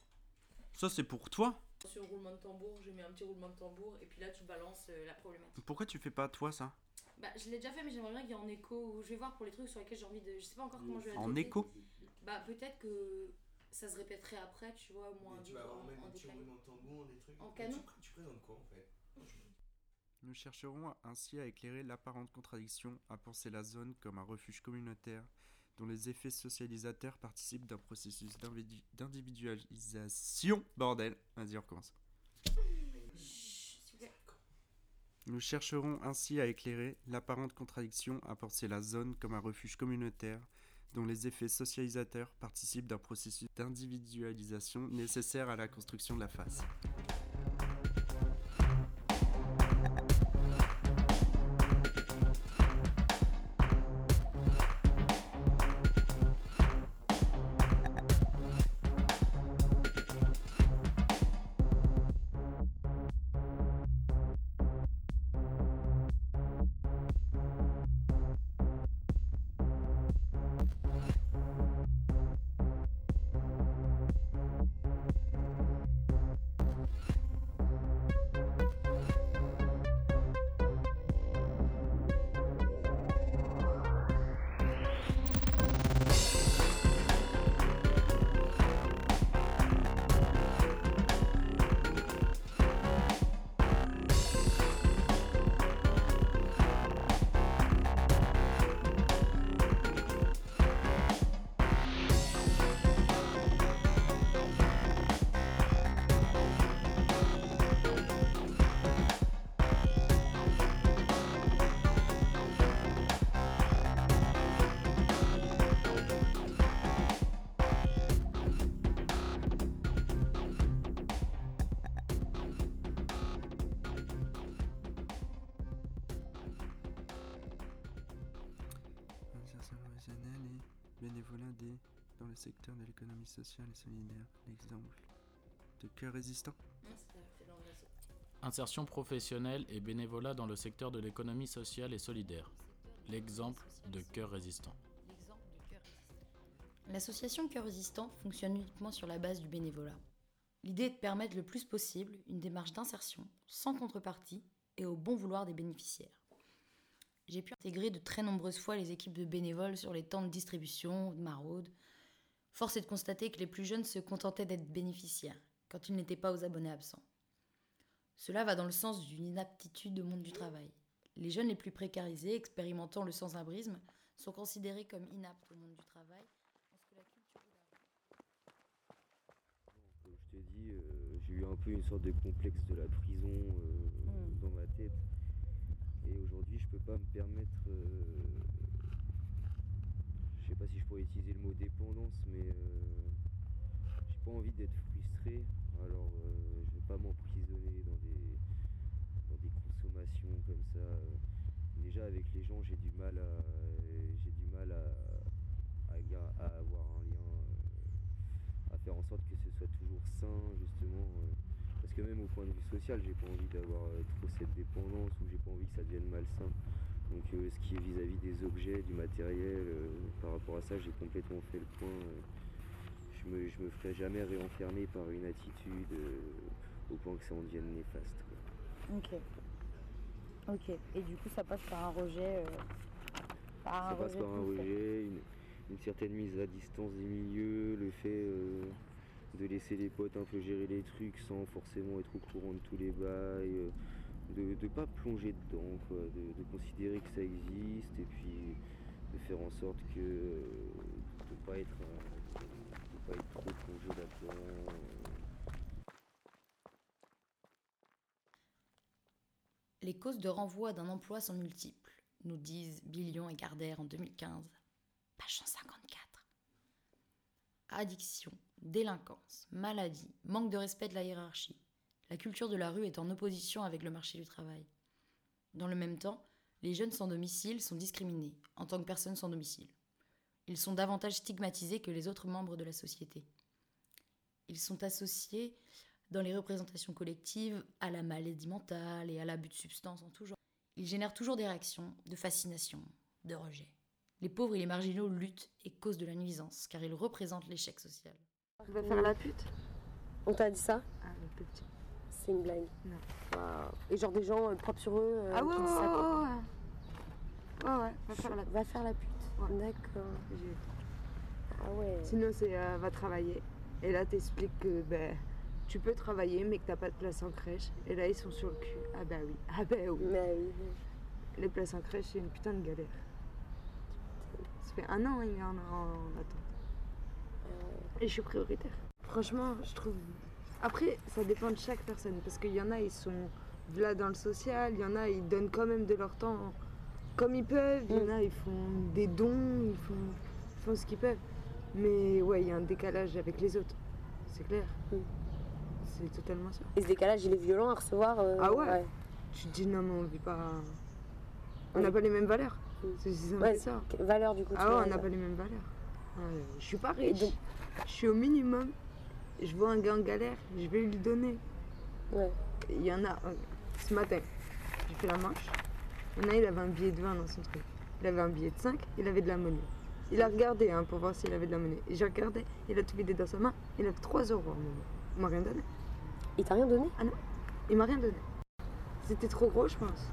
Ça, c'est pour toi ? Sur le roulement de tambour, je mets un petit roulement de tambour et puis là, tu balances euh, la problématique. Pourquoi tu fais pas toi ça ? Bah, je l'ai déjà fait, mais j'aimerais bien qu'il y ait en écho. Ou je vais voir pour les trucs sur lesquels j'ai envie de. Je sais pas encore comment je vais la traiter. En écho ? Bah, peut-être que ça se répéterait après, tu vois, au moins un livre en, en détail. En canon ? Tu présentes quoi en fait ? Nous chercherons ainsi à éclairer l'apparente contradiction, à penser la zone comme un refuge communautaire dont les effets socialisateurs participent d'un processus d'individu- d'individualisation. Bordel ! Vas-y, on recommence. Nous chercherons ainsi à éclairer l'apparente contradiction à penser la zone comme un refuge communautaire dont les effets socialisateurs participent d'un processus d'individualisation nécessaire à la construction de la face. Bénévolat des dans le secteur de l'économie sociale et solidaire. L'exemple de Cœur Résistant. Insertion professionnelle et bénévolat dans le secteur de l'économie sociale et solidaire. L'exemple de Cœur Résistant. L'association Cœur Résistant fonctionne uniquement sur la base du bénévolat. L'idée est de permettre le plus possible une démarche d'insertion sans contrepartie et au bon vouloir des bénéficiaires. J'ai pu intégrer de très nombreuses fois les équipes de bénévoles sur les temps de distribution, de maraude. Force est de constater que les plus jeunes se contentaient d'être bénéficiaires, quand ils n'étaient pas aux abonnés absents. Cela va dans le sens d'une inaptitude au monde du travail. Les jeunes les plus précarisés, expérimentant le sans-abrisme, sont considérés comme inaptes au monde du travail. Comme je t'ai dit, euh, j'ai eu un peu une sorte de complexe de la prison euh, mmh. dans ma tête. Et aujourd'hui, je peux pas me permettre... Euh, je sais pas si je pourrais utiliser le mot dépendance, mais... Euh, j'ai pas envie d'être frustré, alors euh, je vais pas m'emprisonner dans des, dans des consommations comme ça. Déjà avec les gens, j'ai du mal à... J'ai du mal à, à, à avoir un lien... à faire en sorte que ce soit toujours sain, justement, euh, parce que même au point de vue social, j'ai pas envie d'avoir euh, trop cette dépendance, ou j'ai pas envie que ça devienne malsain. Donc euh, ce qui est vis-à-vis des objets, du matériel, euh, par rapport à ça, j'ai complètement fait le point. Euh, je me, je me ferai jamais réenfermer par une attitude euh, au point que ça en devienne néfaste, quoi. Ok. Ok. Et du coup, ça passe par un rejet. Euh, par un ça rejet passe par un rejet. Une... une certaine mise à distance des milieux, le fait euh, de laisser les potes un peu gérer les trucs sans forcément être au courant de tous les bails, euh, de ne pas plonger dedans, quoi, de, de considérer que ça existe et puis de faire en sorte que euh, de ne pas être, euh, de pas être trop plongé là-dedans. Les causes de renvoi d'un emploi sont multiples, nous disent Bilon et Gardère en deux mille quinze. Page cent cinquante-quatre. Addiction, délinquance, maladie, manque de respect de la hiérarchie. La culture de la rue est en opposition avec le marché du travail. Dans le même temps, les jeunes sans domicile sont discriminés en tant que personnes sans domicile. Ils sont davantage stigmatisés que les autres membres de la société. Ils sont associés dans les représentations collectives à la maladie mentale et à l'abus de substances en tout genre. Ils génèrent toujours des réactions de fascination, de rejet. Les pauvres et les marginaux luttent et causent de la nuisance, car ils représentent l'échec social. Tu vas faire la pute ? On t'a dit ça ? Ah, le petit. C'est une blague. Non. Wow. Et genre des gens euh, propres sur eux euh, ah, ouais, qui disent ça. Ah ouais, ouais, ouais. Ouais, ouais, va faire la pute. Va faire la pute. Ouais. D'accord. J'ai... Ah ouais. Sinon, c'est euh, va travailler. Et là, t'expliques que ben, tu peux travailler, mais que t'as pas de place en crèche. Et là, ils sont sur le cul. Ah bah oui. Ah bah oui. Mais oui. Les places en crèche, c'est une putain de galère. Ça fait un an, il y en a en attente. Et je suis prioritaire. Franchement, je trouve... Après, ça dépend de chaque personne. Parce qu'il y en a, ils sont là dans le social. Il y en a, ils donnent quand même de leur temps comme ils peuvent. Il y en a, ils font des dons. Ils font, ils font ce qu'ils peuvent. Mais ouais, il y a un décalage avec les autres. C'est clair. Oui. C'est totalement sûr. Et ce décalage, il est violent à recevoir. Euh... Ah ouais, ouais. Tu te dis, non, mais on vit pas... On n'a oui. pas les mêmes valeurs. C'est ouais, ça. Valeurs du coup. Ah ouais, on n'a pas les mêmes valeurs. Euh, je suis pas riche. Donc, je suis au minimum. Je vois un gars en galère, je vais lui donner. Ouais. Il y en a. Ce matin, j'ai fait la manche. Il y en a, il avait un billet de vingt dans son truc. Il avait un billet de cinq, il avait de la monnaie. Il a regardé hein, pour voir s'il avait de la monnaie. J'ai regardé, il a tout vidé dans sa main. Il a trois euros en monnaie. Il m'a rien donné. Il t'a rien donné ? Ah non, il m'a rien donné. C'était trop gros, je pense.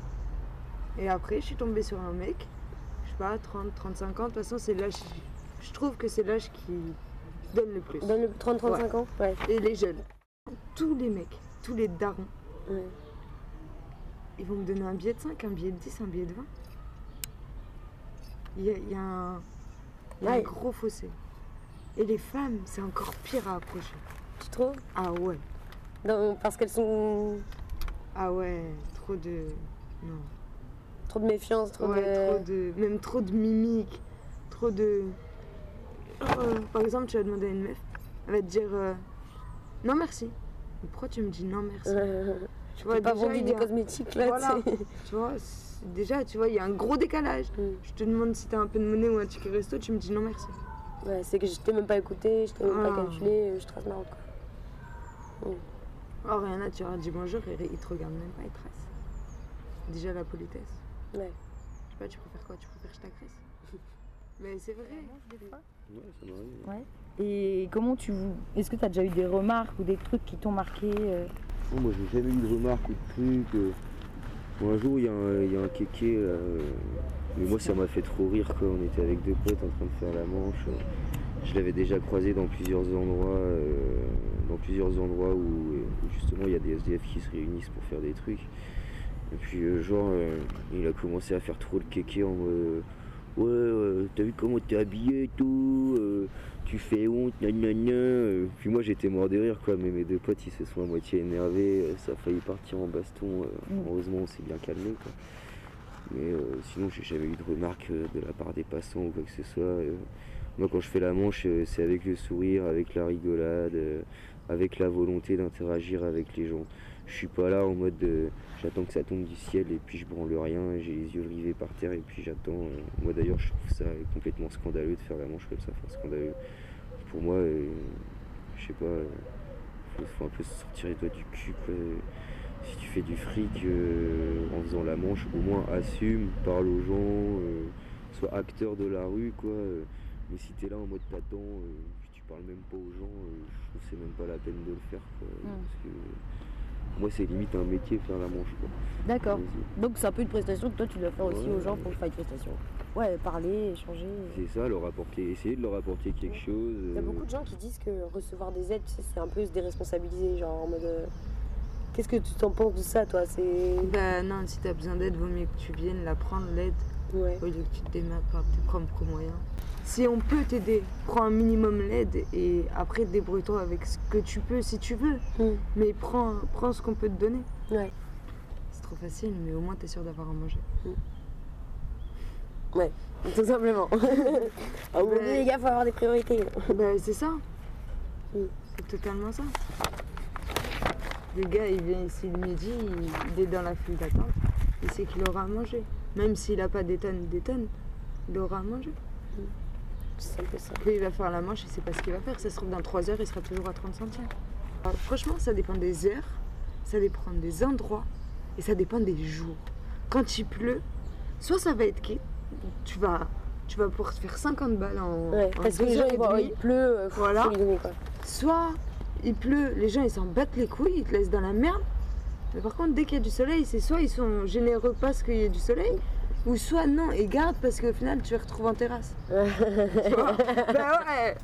Et après, je suis tombée sur un mec, je sais pas, trente, trente-cinq ans, de toute façon, c'est l'âge, je trouve que c'est l'âge qui donne le plus. Donne le trente, trente-cinq ouais. ans ouais. Et les jeunes, tous les mecs, tous les darons, ouais. ils vont me donner un billet de cinq, un billet de dix, un billet de vingt. Il y a, il y a un, il y a ouais. un gros fossé. Et les femmes, c'est encore pire à approcher. Tu trouves ? Ah ouais. Non, parce qu'elles sont... Ah ouais, trop de... Non. Trop de méfiance, trop, ouais, de... trop de... Même trop de mimiques, trop de... Euh, par exemple, tu vas demander à une meuf, elle va te dire euh, non merci. Mais pourquoi tu me dis non merci euh, tu vois, déjà, pas vendu des a... cosmétiques là, voilà. Tu vois, c'est... déjà, tu vois, il y a un gros décalage. Mm. Je te demande si t'as un peu de monnaie ou un ticket resto, tu me dis non merci. Ouais, c'est que je t'ai même pas écouté, je t'ai même ah. pas calculé, je trace ma route. Mm. Or, il y en a, tu leur dis bonjour, et ils te regardent même pas, ils tracent. Déjà la politesse. Ouais. Je sais pas, tu préfères quoi ? Tu préfères que je t'agresse ? Mais c'est vrai, des fois. Ouais, ça m'arrive. Ouais. Et comment tu... Est-ce que t'as déjà eu des remarques ou des trucs qui t'ont marqué ? Non, moi j'ai jamais eu de remarques ou de trucs. Bon, un jour, il y, y a un kéké, là. Mais moi ça m'a fait trop rire, quoi. On était avec deux potes en train de faire la manche. Je l'avais déjà croisé dans plusieurs endroits. Euh... dans plusieurs endroits où, où justement il y a des S D F qui se réunissent pour faire des trucs. Et puis euh, genre euh, il a commencé à faire trop le kéké en euh, ouais euh, t'as vu comment t'es habillé et tout, euh, tu fais honte, nanana. Puis moi j'étais mort de rire quoi, mais mes deux potes ils se sont à moitié énervés, ça a failli partir en baston, euh, heureusement on s'est bien calmé quoi. Mais euh, sinon j'ai jamais eu de remarques euh, de la part des passants ou quoi que ce soit. Euh, moi quand je fais la manche euh, c'est avec le sourire, avec la rigolade, euh, avec la volonté d'interagir avec les gens. Je suis pas là en mode euh, j'attends que ça tombe du ciel et puis je branle rien, j'ai les yeux rivés par terre et puis j'attends. Euh, moi d'ailleurs je trouve ça complètement scandaleux de faire la manche comme ça, enfin scandaleux. Pour moi, euh, je sais pas, euh, faut, faut un peu se sortir les doigts du cul quoi. Si tu fais du fric euh, en faisant la manche, au moins assume, parle aux gens, euh, sois acteur de la rue quoi. Euh, mais si t'es là en mode patent, euh, puis tu parles même pas aux gens, euh, je trouve c'est même pas la peine de le faire quoi. Mmh. Parce que euh, moi c'est limite un métier faire la manche quoi. D'accord. Mais, donc c'est un peu une prestation que toi tu dois faire ouais, aussi aux gens pour que je fasse une prestation. Ouais, parler, échanger. C'est ça, leur apporter, essayer de leur apporter quelque ouais. chose. Il y a beaucoup de gens qui disent que recevoir des aides, tu sais, c'est un peu se déresponsabiliser, genre en mode. Euh... Qu'est-ce que tu t'en penses de ça, toi? C'est... Bah non, si t'as besoin d'aide, vaut mieux que tu viennes la prendre, l'aide, ouais. au lieu que tu te démarques par tes propres moyens. Si on peut t'aider, prends un minimum l'aide et après débrouille-toi avec ce que tu peux si tu veux. Mm. Mais prends, prends ce qu'on peut te donner. Ouais. C'est trop facile, mais au moins t'es sûr d'avoir à manger. Mm. Ouais, tout simplement. Au bout des les gars, faut avoir des priorités. Bah c'est ça. Mm. C'est totalement ça. Le gars, il vient ici le midi, il est dans la file d'attente, il sait qu'il aura à manger. Même s'il n'a pas des tonnes, des tonnes, il aura à manger. Mmh. C'est un peu ça. Puis il va faire la manche, il ne sait pas ce qu'il va faire. Ça se trouve, dans trois heures, il sera toujours à trente centimes. Alors, franchement, ça dépend des heures, ça dépend des endroits et ça dépend des jours. Quand il pleut, soit ça va être quitte, tu vas, tu vas pouvoir te faire cinquante balles en, ouais, en parce que les gens, il pleut, euh, voilà. Donner, quoi. Soit... il pleut, les gens ils s'en battent les couilles, ils te laissent dans la merde. Mais par contre, dès qu'il y a du soleil, c'est soit ils sont généreux parce qu'il y a du soleil, ou soit non, et garde parce qu'au final tu les retrouves en terrasse. Tu vois ? Bah ouais.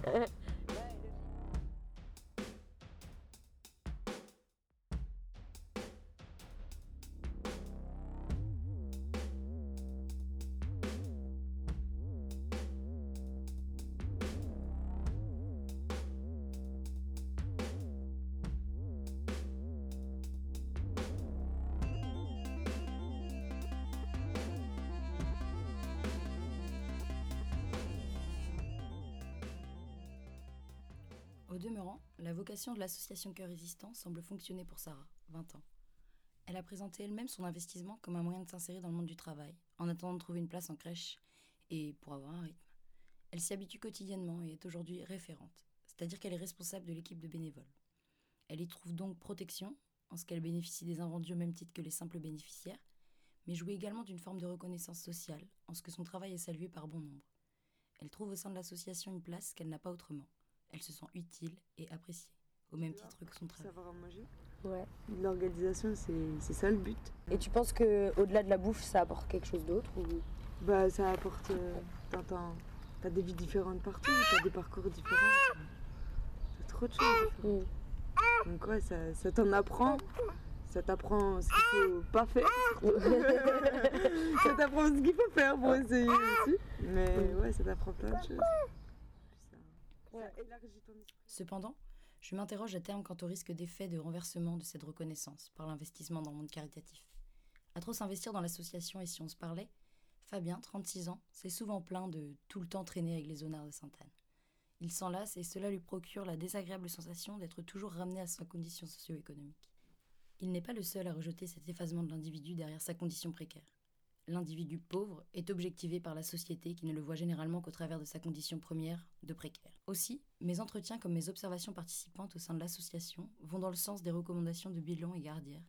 Au demeurant, la vocation de l'association Cœur Résistant semble fonctionner pour Sarah, vingt ans. Elle a présenté elle-même son investissement comme un moyen de s'insérer dans le monde du travail, en attendant de trouver une place en crèche et pour avoir un rythme. Elle s'y habitue quotidiennement et est aujourd'hui référente, c'est-à-dire qu'elle est responsable de l'équipe de bénévoles. Elle y trouve donc protection, en ce qu'elle bénéficie des invendus au même titre que les simples bénéficiaires, mais jouit également d'une forme de reconnaissance sociale, en ce que son travail est salué par bon nombre. Elle trouve au sein de l'association une place qu'elle n'a pas autrement. Elle se sent utile et appréciée, au même titre que son travail. Savoir à manger. Ouais. L'organisation, c'est, c'est ça le but. Et tu penses qu'au-delà de la bouffe, ça apporte quelque chose d'autre ou... Bah, ça apporte... Euh, t'entends, t'as des vies différentes partout, t'as des parcours différents. T'as trop de choses. Mm. Donc ouais, ça, ça t'en apprend. Ça t'apprend ce qu'il faut pas faire. Ça t'apprend ce qu'il faut faire pour essayer aussi. Mais ouais, ça t'apprend plein de choses. Cependant, je m'interroge à terme quant au risque d'effet de renversement de cette reconnaissance par l'investissement dans le monde caritatif. À trop s'investir dans l'association et si on se parlait, Fabien, trente-six ans, s'est souvent plaint de tout le temps traîner avec les zonards de Sainte-Anne. Il s'en lasse et cela lui procure la désagréable sensation d'être toujours ramené à sa condition socio-économique. Il n'est pas le seul à rejeter cet effacement de l'individu derrière sa condition précaire. L'individu pauvre est objectivé par la société qui ne le voit généralement qu'au travers de sa condition première de précaire. Aussi, mes entretiens comme mes observations participantes au sein de l'association vont dans le sens des recommandations de Bilon et Gardère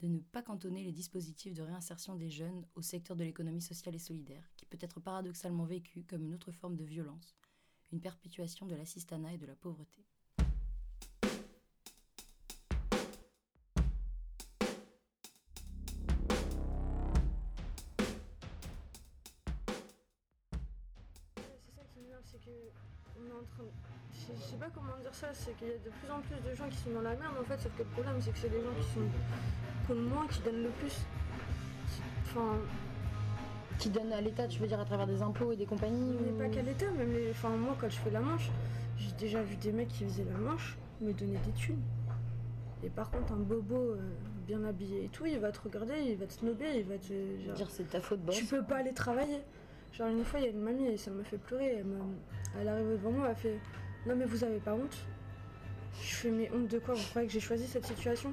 de ne pas cantonner les dispositifs de réinsertion des jeunes au secteur de l'économie sociale et solidaire, qui peut être paradoxalement vécu comme une autre forme de violence, une perpétuation de l'assistanat et de la pauvreté. C'est que on est en train de... Je sais pas comment dire ça, c'est qu'il y a de plus en plus de gens qui sont dans la merde en fait, sauf que le problème c'est que c'est les gens qui sont comme moi qui donnent le plus. Enfin... Qui donnent à l'État, tu veux dire à travers des impôts et des compagnies mais ou... pas qu'à l'État, même les... Enfin moi quand je fais la manche, j'ai déjà vu des mecs qui faisaient la manche me donner des thunes. Et par contre un bobo euh, bien habillé et tout, il va te regarder, il va te snober, il va te... Genre, dire c'est ta faute boss. Tu peux pas aller travailler. Genre une fois il y a une mamie et ça m'a fait pleurer, elle, elle arrive devant moi, elle fait « Non mais vous avez pas honte ?» Je fais « Mais honte de quoi? Vous croyez que j'ai choisi cette situation ?»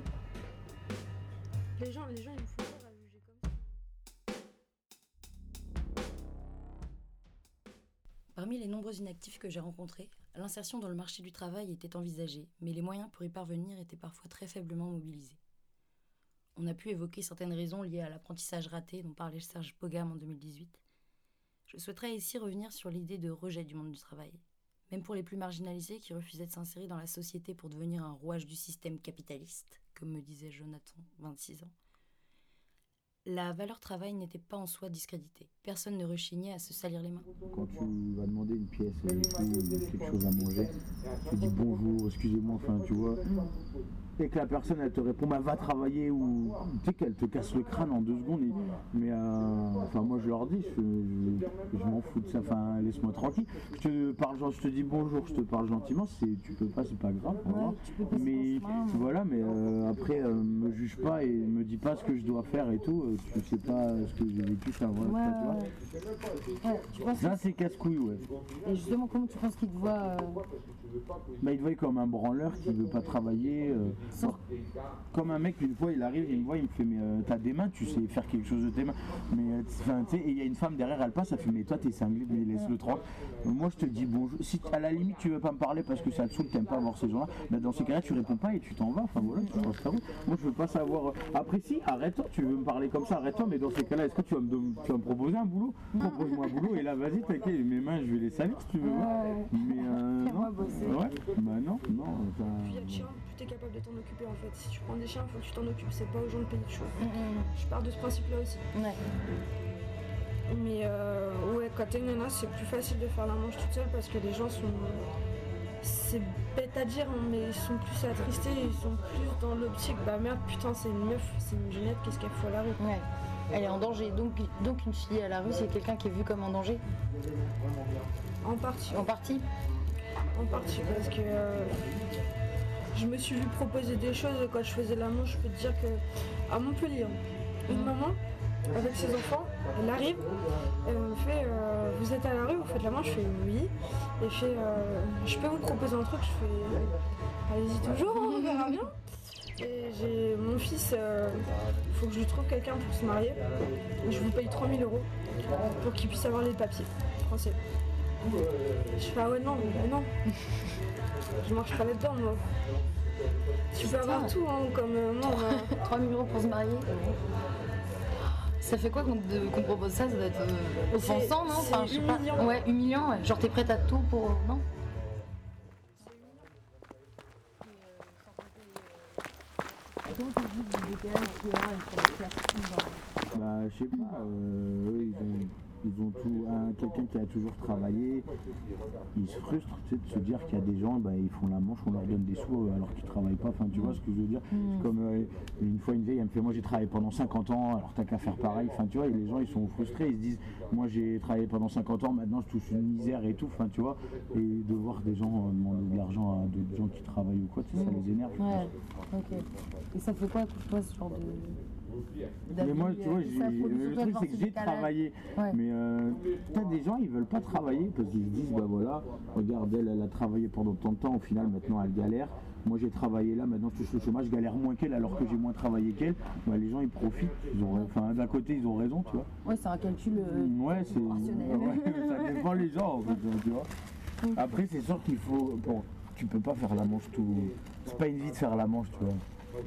Les gens, les gens ils me font peur à juger comme ça. Parmi les nombreux inactifs que j'ai rencontrés, l'insertion dans le marché du travail était envisagée, mais les moyens pour y parvenir étaient parfois très faiblement mobilisés. On a pu évoquer certaines raisons liées à l'apprentissage raté dont parlait Serge Paugam en deux mille dix-huit. Je souhaiterais ici revenir sur l'idée de rejet du monde du travail, même pour les plus marginalisés qui refusaient de s'insérer dans la société pour devenir un rouage du système capitaliste, comme me disait Jonathan, vingt-six ans. La valeur travail n'était pas en soi discréditée. Personne ne rechignait à se salir les mains. Quand tu vas demander une pièce ou quelque chose à manger, tu dis bonjour, excusez-moi, enfin tu vois, et que la personne elle te répond bah, va travailler ou tu sais qu'elle te casse le crâne en deux secondes. Et, mais euh, enfin moi je leur dis, je, je, je m'en fous de ça, enfin laisse-moi tranquille. Je te parle, genre, je te dis bonjour, je te parle gentiment, c'est tu peux pas, c'est pas grave. Voilà. Mais voilà, mais euh, après euh, me juge pas et me dis pas ce que je dois faire et tout. Euh, tu sais pas ce que j'ai vécu, ça, voilà, ouais, ça, tu vois. Ouais, tu penses... Là, c'est casse-couille, ouais. Et justement, comment tu penses qu'ils te voient euh... Bah, ils te voient comme un branleur qui veut pas travailler. Euh... Sans... Comme un mec, une fois, il arrive, il me voit, il me fait, mais euh, t'as des mains, tu sais faire quelque chose de tes mains. Mais, enfin, tu sais, et il y a une femme derrière, elle passe, elle fait, mais toi, t'es cinglé, mais laisse-le tranquille. Moi, je te dis bonjour. Si, à la limite, tu veux pas me parler parce que ça te saoule, t'aimes pas voir ces gens-là, bah, dans ces cas-là, tu réponds pas et tu t'en vas. Enfin, voilà, tu changes ta route. Moi, je veux pas savoir. Après, si, arrête-toi, tu veux me parler comme ça, arrête-toi, mais dans ces cas-là, est-ce que tu vas me, tu vas me proposer un boulot? Propose-moi un boulot, et là, vas-y, t'inquiète, mes mains, je vais les salir si tu veux. Ouais. Mais euh, non, bosser. Ouais, bah non, non. T'as... Plus il y a de chiens, plus t'es capable de t'en occuper, en fait. Si tu prends des chiens, il faut que tu t'en occupes, c'est pas aux gens de payer de choses. Mm-hmm. Je pars de ce principe-là aussi. Ouais. Mais euh, ouais, quand t'es une nana, c'est plus facile de faire la manche toute seule, parce que les gens sont... C'est bête à dire, mais ils sont plus attristés, ils sont plus dans l'optique, bah merde, putain, c'est une meuf, c'est une jeunette, qu'est-ce qu'elle fout à la rue? Ouais, elle est en danger, donc, donc une fille à la rue, c'est quelqu'un qui est vu comme en danger? En partie. En partie En partie, parce que euh, je me suis vu proposer des choses quand je faisais la manche, je peux te dire que, à Montpellier, une maman, avec ses enfants, elle arrive, elle me fait euh, vous êtes à la rue, vous faites la manche, je fais oui, et je fais euh, je peux vous proposer un truc, je fais allez-y toujours, on verra bien. Et j'ai mon fils, euh, faut que je lui trouve quelqu'un pour se marier, je vous paye trois mille euros pour qu'il puisse avoir les papiers français. Je fais ah ouais non, non, je marche pas là-dedans moi. Tu peux avoir tout hein, comme euh, moi. trois mille euros pour se marier. Ça fait quoi qu'on, de, qu'on propose ça? Ça doit être euh, offensant, non? Enfin, je sais pas. Ouais, humiliant. Ouais. Genre, t'es prête à tout pour. Non? Bah, je sais pas. Euh, eux, ils ont, ils ont tout. Hein, quelqu'un qui a toujours travaillé, ils se frustrent, tu sais, de se dire qu'il y a des gens, bah, ils font la manche, on leur donne des sous alors qu'ils travaillent pas. Enfin, tu vois ce que je veux dire? C'est comme euh, une fois une vieille, elle me fait, moi j'ai travaillé pendant cinquante ans, alors t'as qu'à faire pareil. Enfin, tu vois, et les gens ils sont frustrés, ils se disent, moi j'ai travaillé pendant cinquante ans, maintenant je touche une misère et tout. Enfin, tu vois, et de voir des gens euh, demander de l'argent à d'autres gens qui travaillent ou quoi, tu sais, ça les énerve. Ouais. Ok. Et ça fait quoi pour toi ce genre de... Mais moi, tu vois, j'ai, le truc c'est que j'ai travaillé, ouais. Mais euh, t'as des gens, ils veulent pas travailler parce qu'ils se disent, bah voilà, regarde, elle, elle a travaillé pendant tant de temps, au final, maintenant elle galère. Moi j'ai travaillé là, maintenant je touche le chômage, je galère moins qu'elle alors que j'ai moins travaillé qu'elle. Bah, les gens ils profitent, ils ont, enfin d'un côté ils ont raison, tu vois. Ouais, c'est un calcul euh, ouais, c'est, proportionnel. Ouais, ça dépend les gens, en fait, tu vois. Après, c'est sûr qu'il faut, bon, tu peux pas faire la manche tout, c'est pas une vie de faire la manche, tu vois.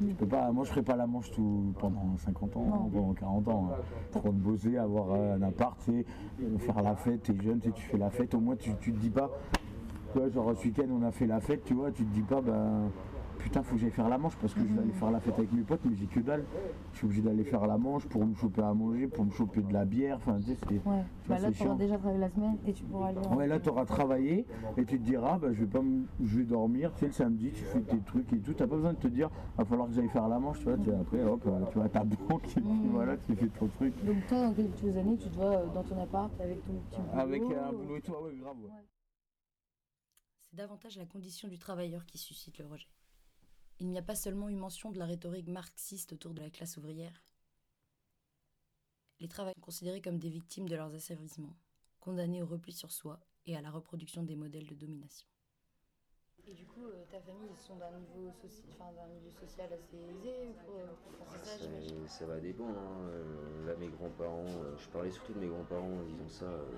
Je peux pas, moi je ferai pas la manche tout pendant cinquante ans, pendant quarante ans. Pour hein. Bosser, avoir un appart, c'est faire la fête, t'es jeune, tu fais la fête, au moins tu, tu te dis pas, tu vois, genre ce week-end on a fait la fête, tu vois, tu te dis pas ben putain, faut que j'aille faire la manche parce que je vais aller faire la fête avec mes potes, mais j'ai que dalle. Je suis obligé d'aller faire la manche pour me choper à manger, pour me choper de la bière. Enfin, tu sais, c'était. Ouais, tu vois, bah là, tu auras déjà travaillé la semaine et tu pourras aller. Ouais, là, tu auras travaillé et tu te diras, bah, je vais pas m... je vais dormir. Tu sais, le samedi, tu fais tes trucs et tout. T'as pas besoin de te dire, va falloir que j'aille faire la manche, tu vois. Tu vois, après, hop, tu vas à ta banque et puis mmh. voilà, tu fais ton truc. Donc, toi, dans quelques années, tu te vois dans ton appart avec ton petit boulot. Avec un euh, boulot et tout, ah ouais, grave. Ouais. Ouais. C'est davantage la condition du travailleur qui suscite le rejet. Il n'y a pas seulement eu mention de la rhétorique marxiste autour de la classe ouvrière. Les travailleurs sont considérés comme des victimes de leurs asservissements, condamnés au repli sur soi et à la reproduction des modèles de domination. Et du coup, euh, ta famille, ils sont d'un niveau soci... enfin, d'un milieu social assez aisé pour, pour faire ça, j'imagine. Ça va des bons, hein. Euh, là, mes grands-parents, euh, je parlais surtout de mes grands-parents, disons ça. Euh...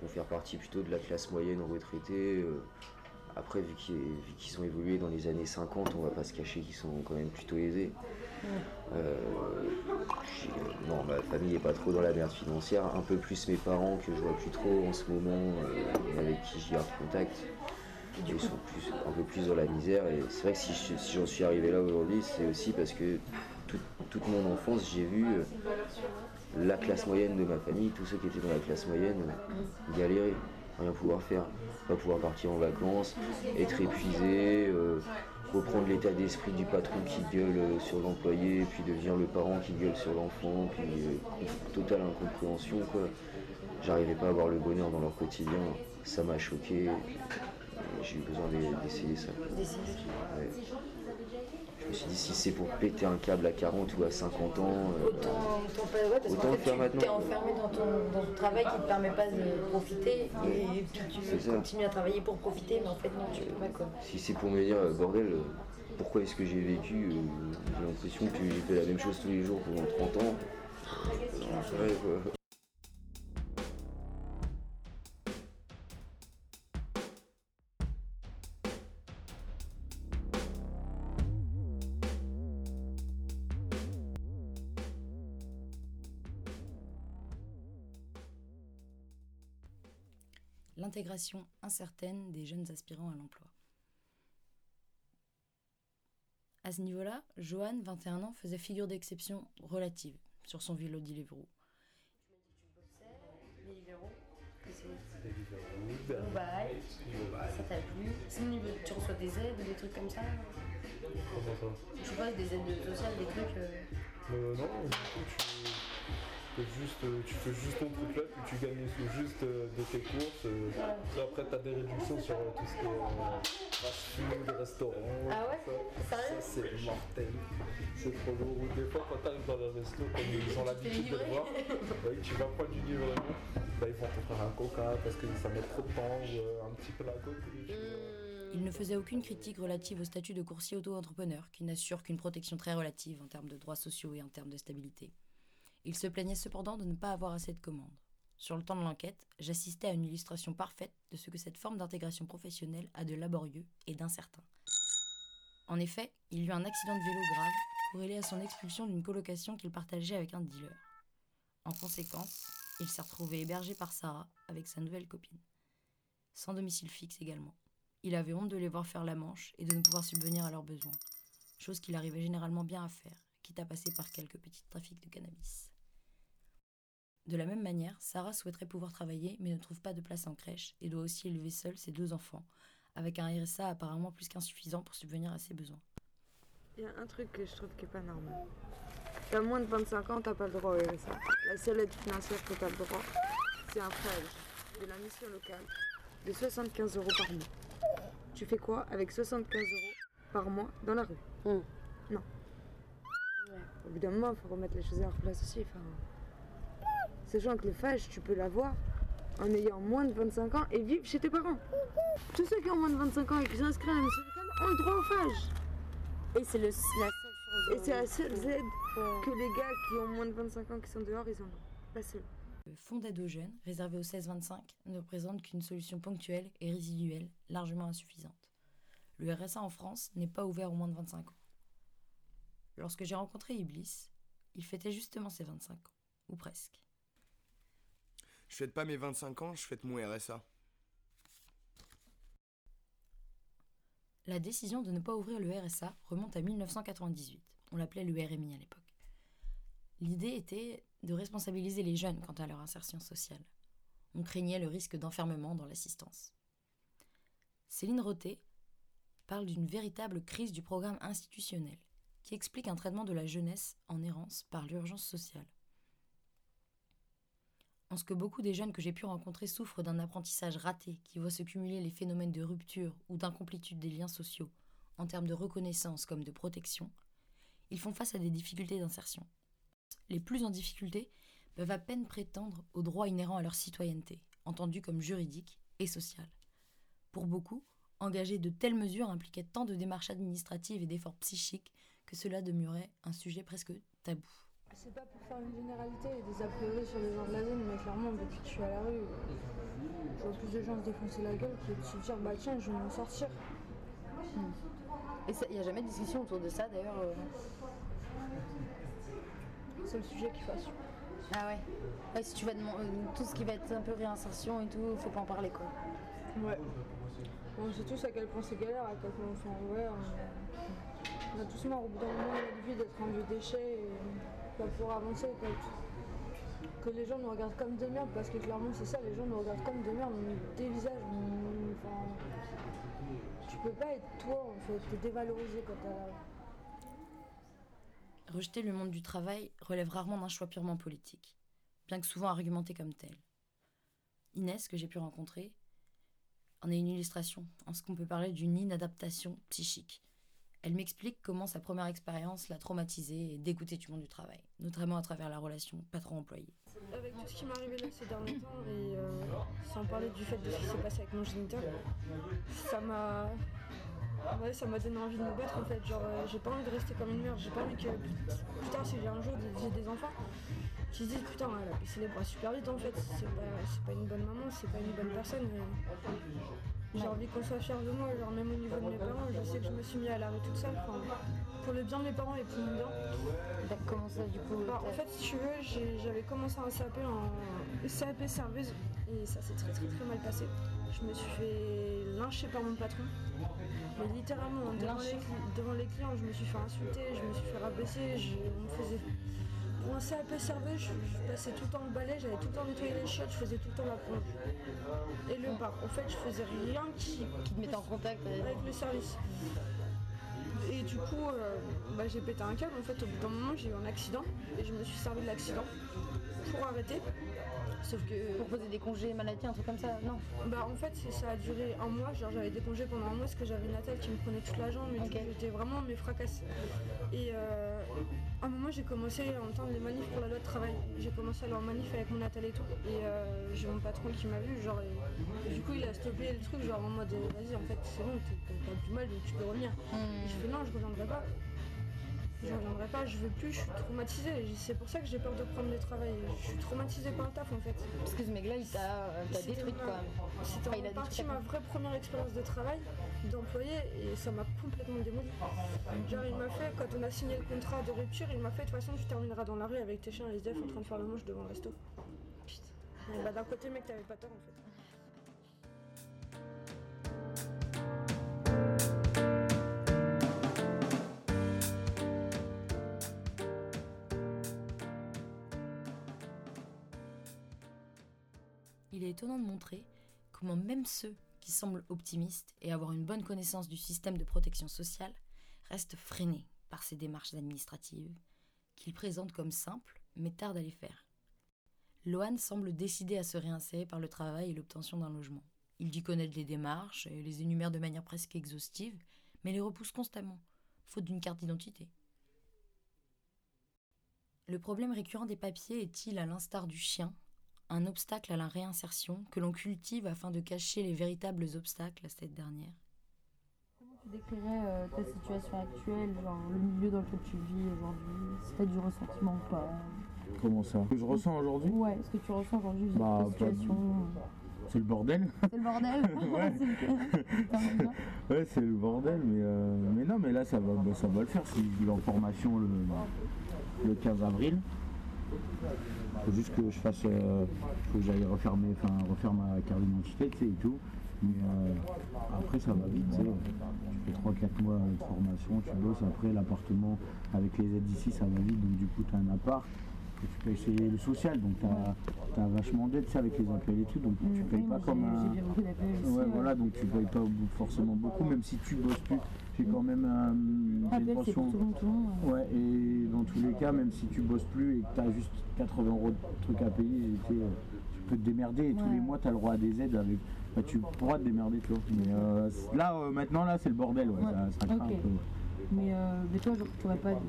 Vont faire partie plutôt de la classe moyenne retraitée. Après, vu qu'ils ont évolué dans les années cinquante, on va pas se cacher qu'ils sont quand même plutôt aisés. Mmh. Euh, non, ma famille n'est pas trop dans la merde financière, un peu plus mes parents que je vois plus trop en ce moment, euh, avec qui je garde contact. Ils sont plus, un peu plus dans la misère, et c'est vrai que si, je, si j'en suis arrivé là aujourd'hui, c'est aussi parce que toute, toute mon enfance, j'ai vu euh, la classe moyenne de ma famille, tous ceux qui étaient dans la classe moyenne, galérer, rien pouvoir faire, pas pouvoir partir en vacances, être épuisé, euh, reprendre l'état d'esprit du patron qui gueule sur l'employé, puis devenir le parent qui gueule sur l'enfant, puis euh, totale incompréhension, quoi. J'arrivais pas à avoir le bonheur dans leur quotidien, ça m'a choqué, j'ai eu besoin d'essayer ça. Ouais. Je me suis dit, si c'est pour péter un câble à quarante ou à cinquante ans, euh, autant, autant, pas, ouais, parce autant en fait, tu t'es enfermé dans ton, dans ton travail qui ne te permet pas de profiter et puis tu veux continuer à travailler pour profiter, mais en fait non, tu peux pas quoi. Si c'est pour me dire, bordel, pourquoi est-ce que j'ai vécu, euh, j'ai l'impression que j'ai fait la même chose tous les jours pendant trente ans, c'est vrai quoi. L'intégration incertaine des jeunes aspirants à l'emploi. À ce niveau-là, Johan, vingt et un ans, faisait figure d'exception relative sur son vélo Deliveroo. Tu m'as dit que tu bossais, Deliveroo, que c'est Deliveroo, Mobile, ça t'a plu. C'est au niveau de tu reçois des aides ou des trucs comme ça. Comment ça ? Tu vois, des aides sociales, des trucs... Euh... Euh, non, tu... Juste, tu fais juste ton truc là, puis tu gagnes juste de tes courses. Ouais. Après, tu as des réductions sur tout ce qui est fast-food, restaurants. Ah ouais ça. Sérieux ça, c'est mortel. C'est trop lourd. Des fois, quand tu arrives dans le resto, comme ils ont l'habitude de le voir, bah, tu vas prendre du livre, bah, ils vont te faire un coca parce que ça met trop de temps, un petit peu la coke. Il ne faisait aucune critique relative au statut de coursier auto-entrepreneur, qui n'assure qu'une protection très relative en termes de droits sociaux et en termes de stabilité. Il se plaignait cependant de ne pas avoir assez de commandes. Sur le temps de l'enquête, j'assistais à une illustration parfaite de ce que cette forme d'intégration professionnelle a de laborieux et d'incertain. En effet, il y eut un accident de vélo grave, corrélé à son expulsion d'une colocation qu'il partageait avec un dealer. En conséquence, il s'est retrouvé hébergé par Sarah avec sa nouvelle copine. Sans domicile fixe également. Il avait honte de les voir faire la manche et de ne pouvoir subvenir à leurs besoins, chose qu'il arrivait généralement bien à faire, quitte à passer par quelques petits trafics de cannabis. De la même manière, Sarah souhaiterait pouvoir travailler mais ne trouve pas de place en crèche et doit aussi élever seule ses deux enfants, avec un R S A apparemment plus qu'insuffisant pour subvenir à ses besoins. Il y a un truc que je trouve qui n'est pas normal. T'as moins de vingt-cinq ans, t'as pas le droit au R S A. La seule aide financière que t'as le droit, c'est un prêt de la mission locale de soixante-quinze euros par mois. Tu fais quoi avec soixante-quinze euros par mois dans la rue ? Mmh. Non. Au bout d'un moment, il faut remettre les choses à leur place aussi. Enfin, sachant que le F A J, tu peux l'avoir en ayant moins de vingt-cinq ans et vivre chez tes parents. Tous ceux qui ont moins de vingt-cinq ans et qui s'inscrivent à la mission locale ont le droit au F A J. Et c'est le, la seule, et c'est la seule aide que les gars qui ont moins de vingt-cinq ans qui sont dehors, ils ont la seule. Le fonds d'aide aux jeunes, réservé aux seize vingt-cinq, ne présente qu'une solution ponctuelle et résiduelle, largement insuffisante. Le R S A en France n'est pas ouvert aux moins de vingt-cinq ans. Lorsque j'ai rencontré Iblis, il fêtait justement ses vingt-cinq ans, ou presque. Je fête pas mes vingt-cinq ans, je fête mon R S A. La décision de ne pas ouvrir le R S A remonte à mille neuf cent quatre-vingt-dix-huit. On l'appelait le R M I à l'époque. L'idée était de responsabiliser les jeunes quant à leur insertion sociale. On craignait le risque d'enfermement dans l'assistance. Céline Rottet parle d'une véritable crise du programme institutionnel qui explique un traitement de la jeunesse en errance par l'urgence sociale. En ce que beaucoup des jeunes que j'ai pu rencontrer souffrent d'un apprentissage raté qui voit se cumuler les phénomènes de rupture ou d'incomplétude des liens sociaux en termes de reconnaissance comme de protection, ils font face à des difficultés d'insertion. Les plus en difficulté peuvent à peine prétendre aux droits inhérents à leur citoyenneté, entendus comme juridiques et sociales. Pour beaucoup, engager de telles mesures impliquait tant de démarches administratives et d'efforts psychiques que cela demeurait un sujet presque tabou. C'est pas pour faire une généralité et des a priori sur les gens de la zone, mais clairement, depuis que je suis à la rue, je vois plus de gens se défoncer la gueule que de se dire « bah tiens, je vais m'en sortir hmm. ». Et il n'y a jamais de discussion autour de ça, d'ailleurs euh... C'est le sujet qui fasse. Ah ouais. ouais si tu vas demander, euh, tout ce qui va être un peu réinsertion et tout, faut pas en parler, quoi. Ouais. On sait tous à quel point c'est galère, à quel point on s'en ouais, on... on a tous marre au bout d'un moment de vie d'être un vieux déchet et... pour avancer, que, que les gens nous regardent comme des merdes, parce que clairement c'est ça, les gens nous regardent comme des merdes, on nous dévisage, on, enfin, tu peux pas être toi, en fait, t'es dévalorisé quand t'as... Rejeter le monde du travail relève rarement d'un choix purement politique, bien que souvent argumenté comme tel. Inès, que j'ai pu rencontrer, en est une illustration, en ce qu'on peut parler d'une inadaptation psychique. Elle m'explique comment sa première expérience l'a traumatisée et dégoûtée du monde du travail, notamment à travers la relation patron-employé. Avec tout ce qui m'est arrivé là ces derniers temps, et euh, sans parler du fait de ce qui s'est passé avec mon géniteur, ça m'a, ouais, ça m'a donné envie de me battre en fait. Genre, euh, j'ai pas envie de rester comme une merde, j'ai pas envie que plus tard, si j'ai un jour j'ai des enfants, qui se disent putain, elle a baissé les bras super vite en fait, c'est pas, c'est pas une bonne maman, c'est pas une bonne personne. Mais... J'ai envie qu'on soit fiers de moi, genre même au niveau de mes parents, je sais que je me suis mis à l'arrêt toute seule, enfin, pour le bien de mes parents et pour mon bien. Bah, comment ça du coup bah, En fait, si tu veux, j'ai, j'avais commencé un C A P en C A P serveuse et ça s'est très très très mal passé. Je me suis fait lyncher par mon patron, mais littéralement devant les, devant les clients, je me suis fait insulter, je me suis fait rabaisser, je, on me faisait... Pour un C A P serveuse, je, je passais tout le temps le balai, j'allais tout le temps nettoyer les chiottes, je faisais tout le temps la plonge. Et le bar, en fait, je faisais rien qui, qui te mettait en contact avec, avec le service. Et du coup, euh, bah, j'ai pété un câble. En fait, au bout d'un moment, j'ai eu un accident et je me suis servi de l'accident pour arrêter. Sauf que... Pour poser des congés maladie, un truc comme ça, non Bah en fait, ça a duré un mois. Genre j'avais des congés pendant un mois parce que j'avais Nathalie qui me prenait toute la jambe. Mais okay. Du coup, j'étais vraiment mes fracasses. Et euh, à un moment, j'ai commencé à entendre les manifs pour la loi de travail. J'ai commencé à aller en manif avec mon Nathalie et tout. Et euh, j'ai mon patron qui m'a vu. Genre, et, et du coup, il a stoppé le truc. Genre en mode, vas-y, en fait, c'est bon, t'as du mal, donc tu peux revenir. Mmh. Je fais non, je reviendrai pas. Je reviendrai pas, je veux plus, je suis traumatisée. C'est pour ça que j'ai peur de prendre le travail. Je suis traumatisée par le taf en fait. Parce que ce mec-là, il t'a, t'a détruite ma... quoi. C'était enfin, en il a partie ma vraie première expérience de travail, d'employé, et ça m'a complètement démolie. Genre, il m'a fait, quand on a signé le contrat de rupture, il m'a fait de toute façon, tu termineras dans la rue avec tes chiens S D F en train de faire le manche devant le resto. Putain. Mais bah, d'un côté, mec, t'avais pas tort en fait. Il est étonnant de montrer comment même ceux qui semblent optimistes et avoir une bonne connaissance du système de protection sociale restent freinés par ces démarches administratives qu'ils présentent comme simples mais tardent à les faire. Lohan semble décidé à se réinsérer par le travail et l'obtention d'un logement. Il dit connaître les démarches et les énumère de manière presque exhaustive, mais les repousse constamment, faute d'une carte d'identité. Le problème récurrent des papiers est-il, à l'instar du chien, un obstacle à la réinsertion que l'on cultive afin de cacher les véritables obstacles à cette dernière. Comment tu décrirais euh, ta situation actuelle, genre le milieu dans lequel tu vis aujourd'hui, si tu as du ressentiment ou pas? Comment ça? Que je ressens aujourd'hui? Ouais, ce que tu ressens aujourd'hui, vis bah, ta situation. Pas... C'est le bordel. C'est le bordel. Ouais. c'est... ouais, c'est le bordel, mais euh... mais non, mais là ça va, bah, ça va le faire. Si je suis en formation le le quinze avril. Faut juste que je fasse, euh, faut que j'aille refaire, mes, enfin, refaire ma carte d'identité, tu sais, et tout. Mais euh, après, ça va vite. Tu fais trois quatre mois de formation, tu bosses. Après, l'appartement avec les aides ici, ça va vite. Donc, du coup, tu as un appart. Et tu payes, c'est le social, donc tu as, as vachement d'aide avec les appels et tout, donc tu payes oui, pas comme un... Ouais, voilà, donc tu payes pas forcément beaucoup, même si tu bosses plus, j'ai quand même euh, une pension... Ouais. ouais, et dans tous les cas, même si tu bosses plus et que tu as juste quatre-vingts euros de trucs à payer, tu peux te démerder, et ouais. tous les mois tu as le droit à des aides, avec... Enfin, tu pourras te démerder, tu vois. Mais euh, là, euh, maintenant, là, c'est le bordel, ouais, ouais. Ça, ça craint okay. un peu. Mais, euh, mais toi, tu n'aurais pas... De...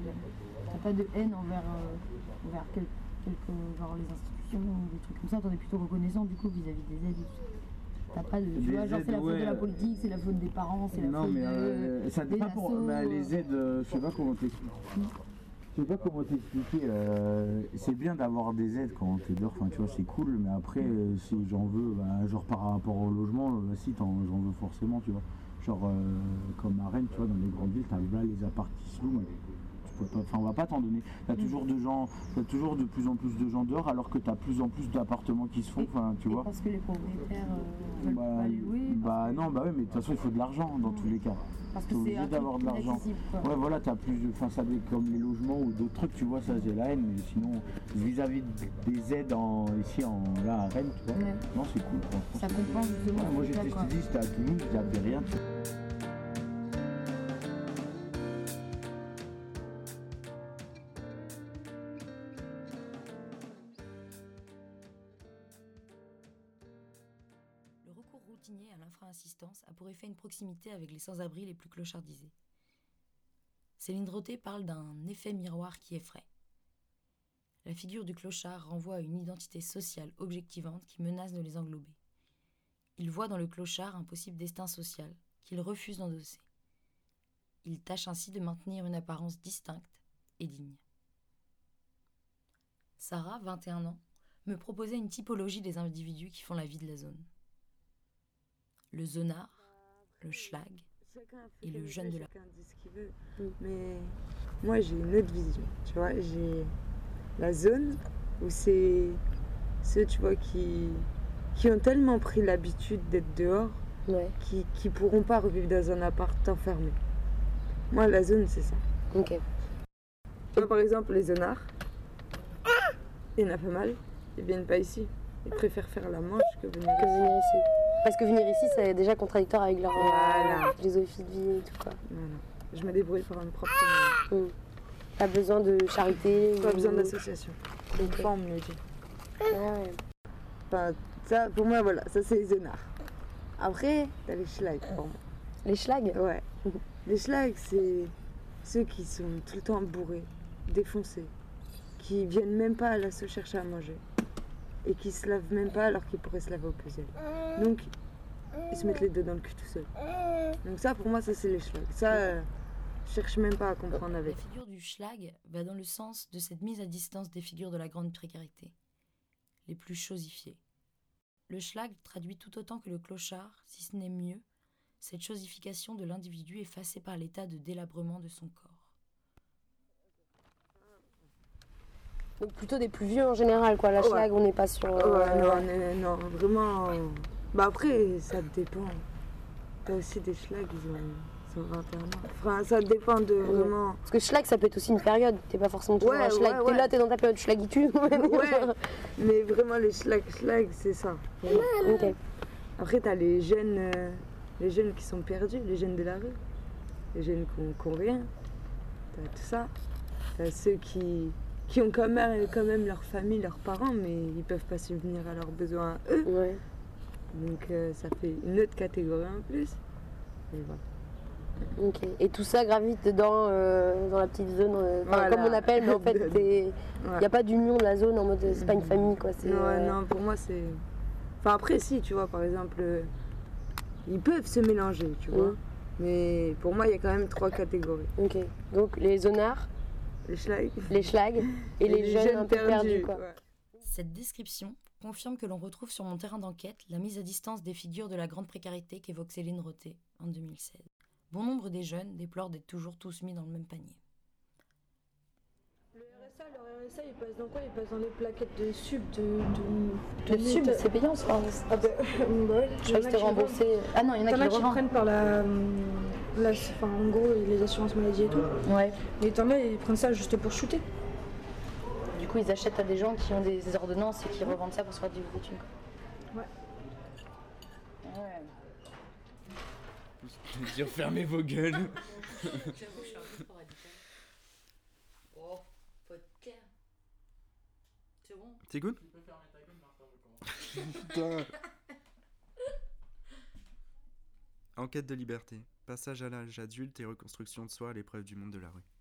T'as pas de haine envers, euh, envers quelques, quelques, genre les institutions ou des trucs comme ça, t'en es plutôt reconnaissant du coup vis-à-vis des aides et tout ça. T'as pas de... Tu vois, genre c'est la faute ouais. de la politique, c'est la faute des parents, c'est la non, faute mais euh, de... Ça des pas pour, bah, les aides, euh, je sais pas comment t'expliquer. Mmh. Je sais pas comment t'expliquer. Euh, c'est bien d'avoir des aides quand t'es dehors, enfin tu vois c'est cool, mais après euh, si j'en veux, bah, genre par rapport au logement, bah, si j'en veux forcément, tu vois. Genre euh, comme à Rennes, tu vois, dans les grandes villes, t'as là les apparts qui se louent. Enfin, on va pas t'en donner. T'as toujours de gens, t'as toujours de plus en plus de gens dehors, alors que t'as plus en plus d'appartements qui se font. Enfin, tu vois. Parce que les propriétaires euh, veulent bah, pas les louer. Bah que... non, bah oui, mais de toute façon, il faut de l'argent dans mmh. tous les cas. Parce que c'est d'avoir de l'argent. Ouais, voilà, t'as plus, enfin, ça comme les logements ou d'autres trucs, tu vois, ça j'ai la haine. Mais sinon, vis-à-vis -vis des aides en, ici, en là à Rennes, tu vois. Ouais. Non, c'est cool. Ça compense justement. Ouais, moi, j'étais, je te dis, c'était à Toulouse, j'avais rien. Tu... Assistance a pour effet une proximité avec les sans-abri les plus clochardisés. Céline Rottet parle d'un effet miroir qui effraie. La figure du clochard renvoie à une identité sociale objectivante qui menace de les englober. Il voit dans le clochard un possible destin social qu'il refuse d'endosser. Il tâche ainsi de maintenir une apparence distincte et digne. Sarah, vingt et un ans, me proposait une typologie des individus qui font la vie de la zone. Le zonard, le schlag et le jeune de la... Chacun dit ce qu'il veut, mais moi j'ai une autre vision, tu vois, j'ai la zone où c'est ceux, tu vois, qui, qui ont tellement pris l'habitude d'être dehors, ouais. qui qui pourront pas revivre dans un appart enfermé. Moi la zone c'est ça. Ok. Toi par exemple les zonards, ah il y en a pas mal, ils viennent pas ici, ils préfèrent faire la manche que venir que venir ici. Parce que venir ici, c'est déjà contradictoire avec leur voilà. philosophie de vie et tout quoi. Voilà. Je me débrouille pour une propre commune. Mmh. Pas besoin de charité. Pas ou... besoin d'association. Une okay. forme, on me dit. Ah ouais. Enfin, ça, pour moi, voilà, ça c'est les zonards. Après, t'as les schlags pour moi. Les schlags ? Ouais. Les schlags, c'est ceux qui sont tout le temps bourrés, défoncés, qui viennent même pas à l'assaut chercher à manger. Et qui se lavent même pas alors qu'ils pourraient se laver au puzzle. Donc, ils se mettent les deux dans le cul tout seuls. Donc ça, pour moi, ça c'est les schlags. Ça, euh, je cherche même pas à comprendre avec. La figure du schlag va dans le sens de cette mise à distance des figures de la grande précarité, les plus chosifiées. Le schlag traduit tout autant que le clochard, si ce n'est mieux, cette chosification de l'individu effacée par l'état de délabrement de son corps. Donc plutôt des plus vieux en général, quoi. La schlag, ouais. on n'est pas sur... Euh... Ouais, non, non, non, vraiment... Bah après, ça dépend. T'as aussi des schlags, ils ont, ils ont vingt et un ans. Enfin, ça dépend de ouais. vraiment... Parce que schlag, ça peut être aussi une période. T'es pas forcément toujours ouais, un schlag. Ouais, ouais. T'es là, t'es dans ta période schlagitude. Ouais, mais vraiment, les schlags, schlag, c'est ça. Ouais. Okay. Après, t'as les jeunes... Euh, les jeunes qui sont perdus, les jeunes de la rue. Les jeunes qui n'ont rien. T'as tout ça. T'as ceux qui... qui ont quand même, quand même leur famille, leurs parents, mais ils peuvent pas subvenir à leurs besoins, eux. Ouais. Donc euh, ça fait une autre catégorie en plus. Et voilà. Ok. Et tout ça gravite dans, euh, dans la petite zone, euh, voilà. comme on appelle, mais en fait, il ouais. n'y a pas d'union de la zone, en mode, c'est pas une famille, quoi. C'est, non, euh... non, pour moi, c'est... Enfin, après, si, tu vois, par exemple, euh, ils peuvent se mélanger, tu vois. Mmh. Mais pour moi, il y a quand même trois catégories. Ok. Donc, les zonards, les schlags, les schlags et, et les, les jeunes, jeunes un peu perdus. perdus quoi. Ouais. Cette description confirme que l'on retrouve sur mon terrain d'enquête la mise à distance des figures de la grande précarité qu'évoque Céline Rottet en deux mille seize. Bon nombre des jeunes déplorent d'être toujours tous mis dans le même panier. Le ça, leur R S A, ils passent dans quoi? Ils passent dans les plaquettes de sub, de... de, de le sub, c'est payant, ce soir. Ah bah, bah ouais, je crois que c'était remboursé. Ah non, il y en a qui le revendent. Ils prennent par la... la enfin, en gros, les assurances maladie et tout. Ouais. Mais tant là, ils prennent ça juste pour shooter. Du coup, ils achètent à des gens qui ont des ordonnances et qui ouais. revendent ça pour se faire des thunes. Ouais. Ouais. Je vais dire, fermez vos gueules. J'avoue, je suis un peu pour addict. Oh, putain. C'est bon? C'est good? Tu peux fermer ta gueule, Martin, je commence. Putain. Enquête de liberté. Passage à l'âge adulte et reconstruction de soi à l'épreuve du monde de la rue.